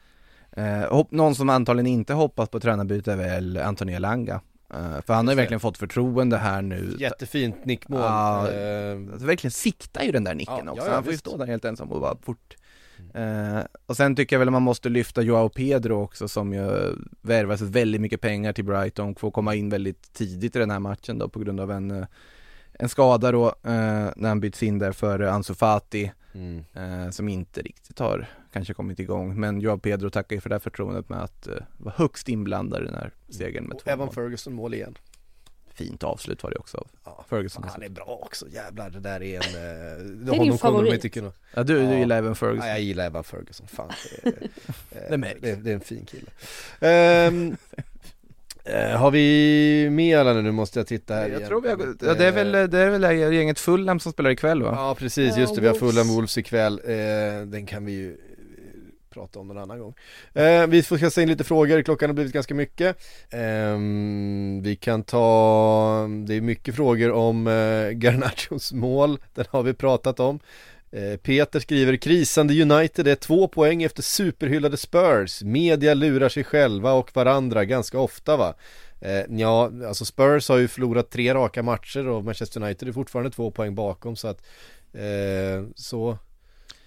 Eh, hopp, någon som antagligen inte hoppas på tränarbyte är väl Antonio Elanga, eh, för han har ju verkligen fått förtroende här nu. Jättefint nickmål. ah, eh. Verkligen siktar ju den där nicken, ja, också, ja, ja, han får ju stå där helt ensam och bara fort. Eh, och sen tycker jag väl att man måste lyfta Joao Pedro också, som ju värvas väldigt mycket pengar till Brighton, får komma in väldigt tidigt i den här matchen då, på grund av en, en skada då, eh, när han byts in där för Ansu Fati. Mm. Eh, som inte riktigt har kanske kommit igång, men Joao Pedro tackar ju för det här förtroendet med att eh, vara högst inblandad i den här segern med två Evan mål. Ferguson mål igen. Fint avslut var det också. Ja, Ferguson, han är bra också. Jävlar, det där är en eh, det är din favorit. Med, ja, du, ja. du gillar Evan Ferguson. Ja, jag gillar Evan Ferguson. Fan, det är, eh, det, det, det är en fin kille. Um, Uh, har vi med alla nu? Nu måste jag titta här. Jag igen. tror vi har, ja, det är väl det är väl gänget Fulham som spelar ikväll, va? Ja, precis, just det. Vi har Fulham Wolves ikväll. Uh, den kan vi ju prata om någon annan gång. Uh, vi får kasta in lite frågor. Klockan har blivit ganska mycket. Uh, vi kan ta... Det är mycket frågor om uh, Garnachos mål. Den har vi pratat om. Peter skriver: krisande United är två poäng efter superhyllade Spurs. Media lurar sig själva och varandra ganska ofta, va? Eh, ja, alltså Spurs har ju förlorat tre raka matcher och Manchester United är fortfarande två poäng bakom, så att eh, så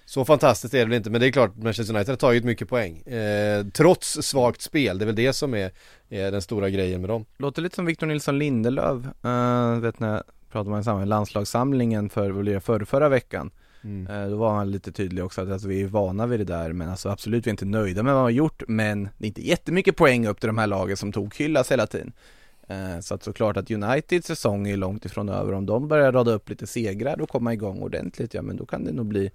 så fantastiskt är det väl inte, men det är klart Manchester United har tagit mycket poäng. Eh, trots svagt spel, det är väl det som är, är den stora grejen med dem. Låter lite som Victor Nilsson Lindelöf, uh, vet ni, pratade man i samband med landslagssamlingen för förra, förra veckan. Mm. Då var han lite tydlig också att alltså, vi är vana vid det där, men alltså, absolut, vi är inte nöjda med vad man har gjort, men det är inte jättemycket poäng upp till de här lagen som tog hyllas hela tiden. Eh, så att såklart att Uniteds säsong är långt ifrån över. Om de börjar rada upp lite segrar och komma igång ordentligt, ja, men då kan det nog bli,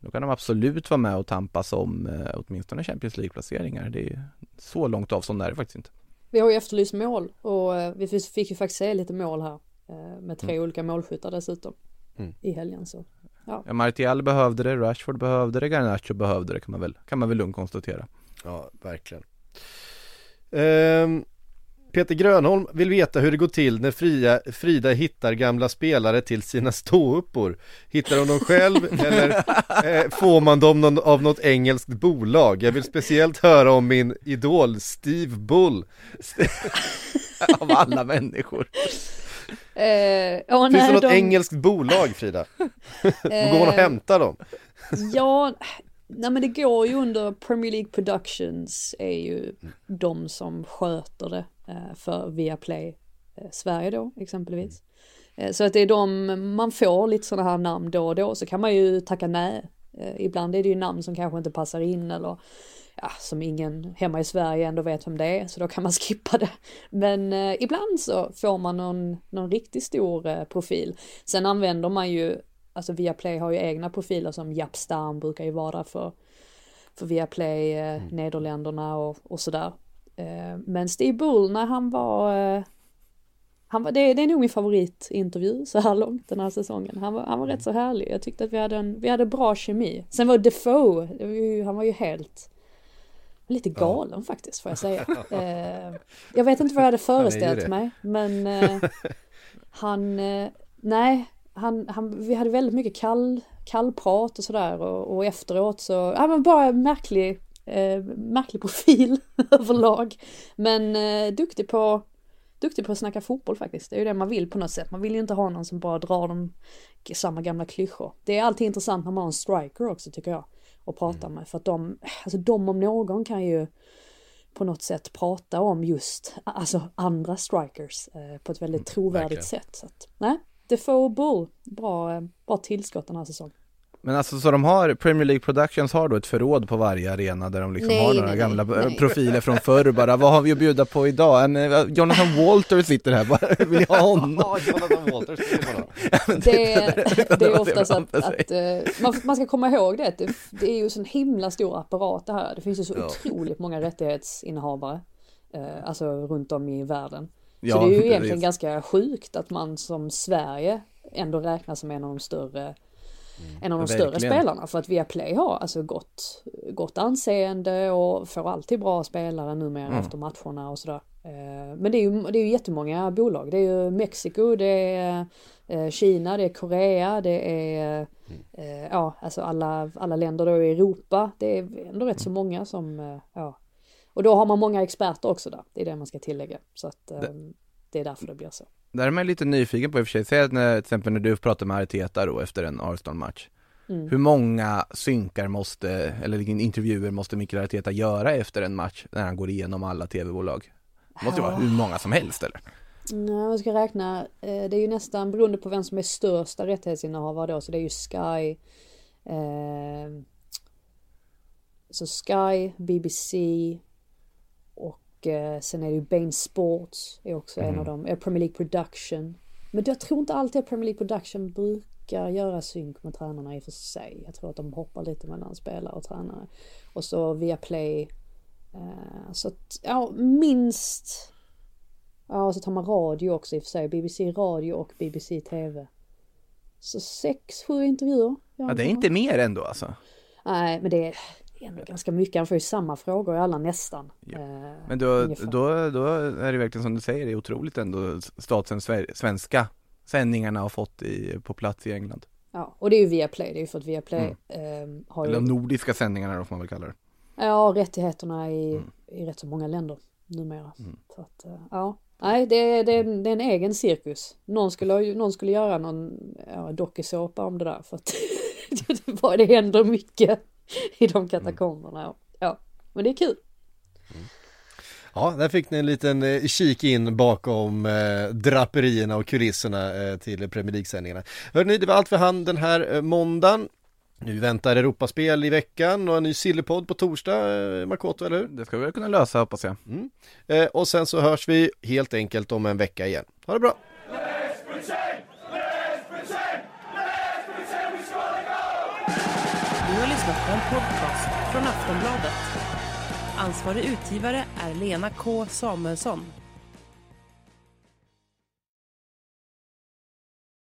då kan de absolut vara med och tampas om eh, åtminstone Champions League-placeringar. Det är ju så långt avstånd är det faktiskt inte. Vi har ju efterlyst mål, och eh, vi fick ju faktiskt se lite mål här eh, med tre mm. olika målskyttar dessutom mm. i helgen, så ja. Ja, Martial behövde det, Rashford behövde det, Garnacho behövde det, kan man väl, kan man väl lugnt konstatera. Ja, verkligen. Ehm, Peter Grönholm vill veta hur det går till när Frida, Frida hittar gamla spelare till sina ståuppor. Hittar hon dem själv eller eh, får man dem någon, av något engelskt bolag? Jag vill speciellt höra om min idol Steve Bull. Av alla människor. Uh, oh, Finns nej, det något de... engelskt bolag, Frida? Går man och hämtar dem? Ja, nej, men det går ju under Premier League Productions, är ju mm. de som sköter det för Viaplay Sverige då, exempelvis. Mm. Så att det är de, man får lite sådana här namn då och då, så kan man ju tacka nej. Ibland är det ju namn som kanske inte passar in, eller ja, som ingen hemma i Sverige ändå vet vem det är, så då kan man skippa det. Men eh, ibland så får man någon, någon riktigt stor eh, profil. Sen använder man ju, alltså Viaplay har ju egna profiler, som Japp Stam brukar ju vara för, för Viaplay, eh, mm. Nederländerna och, och sådär. Eh, men Steve Bull, när han var... Eh, han var det, det är nog min favoritintervju så här långt den här säsongen. Han var, han var rätt så härlig. Jag tyckte att vi hade, en, vi hade bra kemi. Sen var Defoe, det var ju, han var ju helt... lite galen ja. faktiskt, får jag säga. eh, jag vet inte vad jag hade föreställt mig, men eh, han eh, nej, han, han, vi hade väldigt mycket kall, kall prat och sådär, och, och efteråt så, ja, men bara märklig eh, märklig profil överlag, men eh, duktig på duktig på att snacka fotboll faktiskt. Det är ju det man vill på något sätt. Man vill ju inte ha någon som bara drar de samma gamla klyschor. Det är alltid intressant när man har en striker också, tycker jag, att prata mm. med. För att de, alltså de om någon kan ju på något sätt prata om just alltså andra strikers eh, på ett väldigt trovärdigt mm, sätt. Så att, nej, Defoe Bull, bra, bra tillskott den här säsongen. Men alltså så de har, Premier League Productions har då ett förråd på varje arena där de liksom nej, har några nej, gamla nej. profiler från förr bara. Vad har vi att bjuda på idag? En, Jonathan Walters sitter här bara. Vill jag ha honom? Ja, Jonathan Walters sitter bara. Ja, det, det, det är ofta så att, att uh, man, man ska komma ihåg det. Det, det är ju så en himla stor apparat det här. Det finns ju så ja. otroligt många rättighetsinnehavare uh, alltså runt om i världen. Ja, så det är ju egentligen det. ganska sjukt att man som Sverige ändå räknas som en av de större Mm. en av de Verkligen. större spelarna, för att Viaplay har alltså gott, gott anseende och får alltid bra spelare numera mm. efter matcherna och sådär. Men det är ju, det är ju jättemånga bolag. Det är ju Mexiko, det är Kina, det är Korea, det är mm. ja, alltså alla, alla länder då i Europa. Det är ändå rätt så många som ja. Och då har man många experter också där. Det är det man ska tillägga. Så att det, det är därför det blir så. Där är man lite nyfiken på i och för sig. Säg att när, till exempel när du pratar med Arteta då efter en Arsenal-match. Mm. Hur många synkar måste, eller intervjuer måste Mikel Arteta göra efter en match när han går igenom alla tv-bolag? Det måste ju vara hur många som helst, eller? Nej, jag ska räkna. Det är ju nästan beroende på vem som är största rättighetsinnehavare då. Så det är ju Sky, eh, så Sky, B B C... Och sen är det ju Bain Sports är också mm. en av dem. Premier League Production. Men jag tror inte alltid att Premier League Production brukar göra synk med tränarna i för sig. Jag tror att de hoppar lite mellan spelare och tränare. Och så via Play. Så att, ja, minst. Ja, och så tar man radio också i för sig. B B C Radio och B B C T V. Så sex, sju intervjuer. Ja, det är inte mer ändå alltså. Nej, men det är... ändå ganska mycket. Han får ju samma frågor i alla nästan. Ja. Eh, Men då, då, då är det verkligen som du säger, det är otroligt ändå statsens svenska sändningarna har fått i, på plats i England. Ja, och det är ju Viaplay. Det är ju för att Viaplay mm. eh, har eller ju... de nordiska sändningarna då får man väl kalla det. Ja, rättigheterna i, mm. i rätt så många länder numera. Mm. Så att, ja. Nej, det, det, det är en egen cirkus. Någon skulle, någon skulle göra någon ja, dokusåpa om det där för att det, det händer mycket i de katakomberna. Mm. Ja, men det är kul. Mm. Ja, där fick ni en liten kik in bakom eh, draperierna och kulisserna eh, till Premier League-sändningarna. Hörrni, det var allt för hand den här eh, måndagen. Nu väntar Europaspel i veckan och en ny Sillypodd på torsdag, eh, Makoto, eller hur? Det ska vi väl kunna lösa, hoppas jag. Mm. Eh, och sen så hörs vi helt enkelt om en vecka igen. Ha det bra! En podcast från Aftonbladet. Ansvarig utgivare är Lena K. Samuelsson.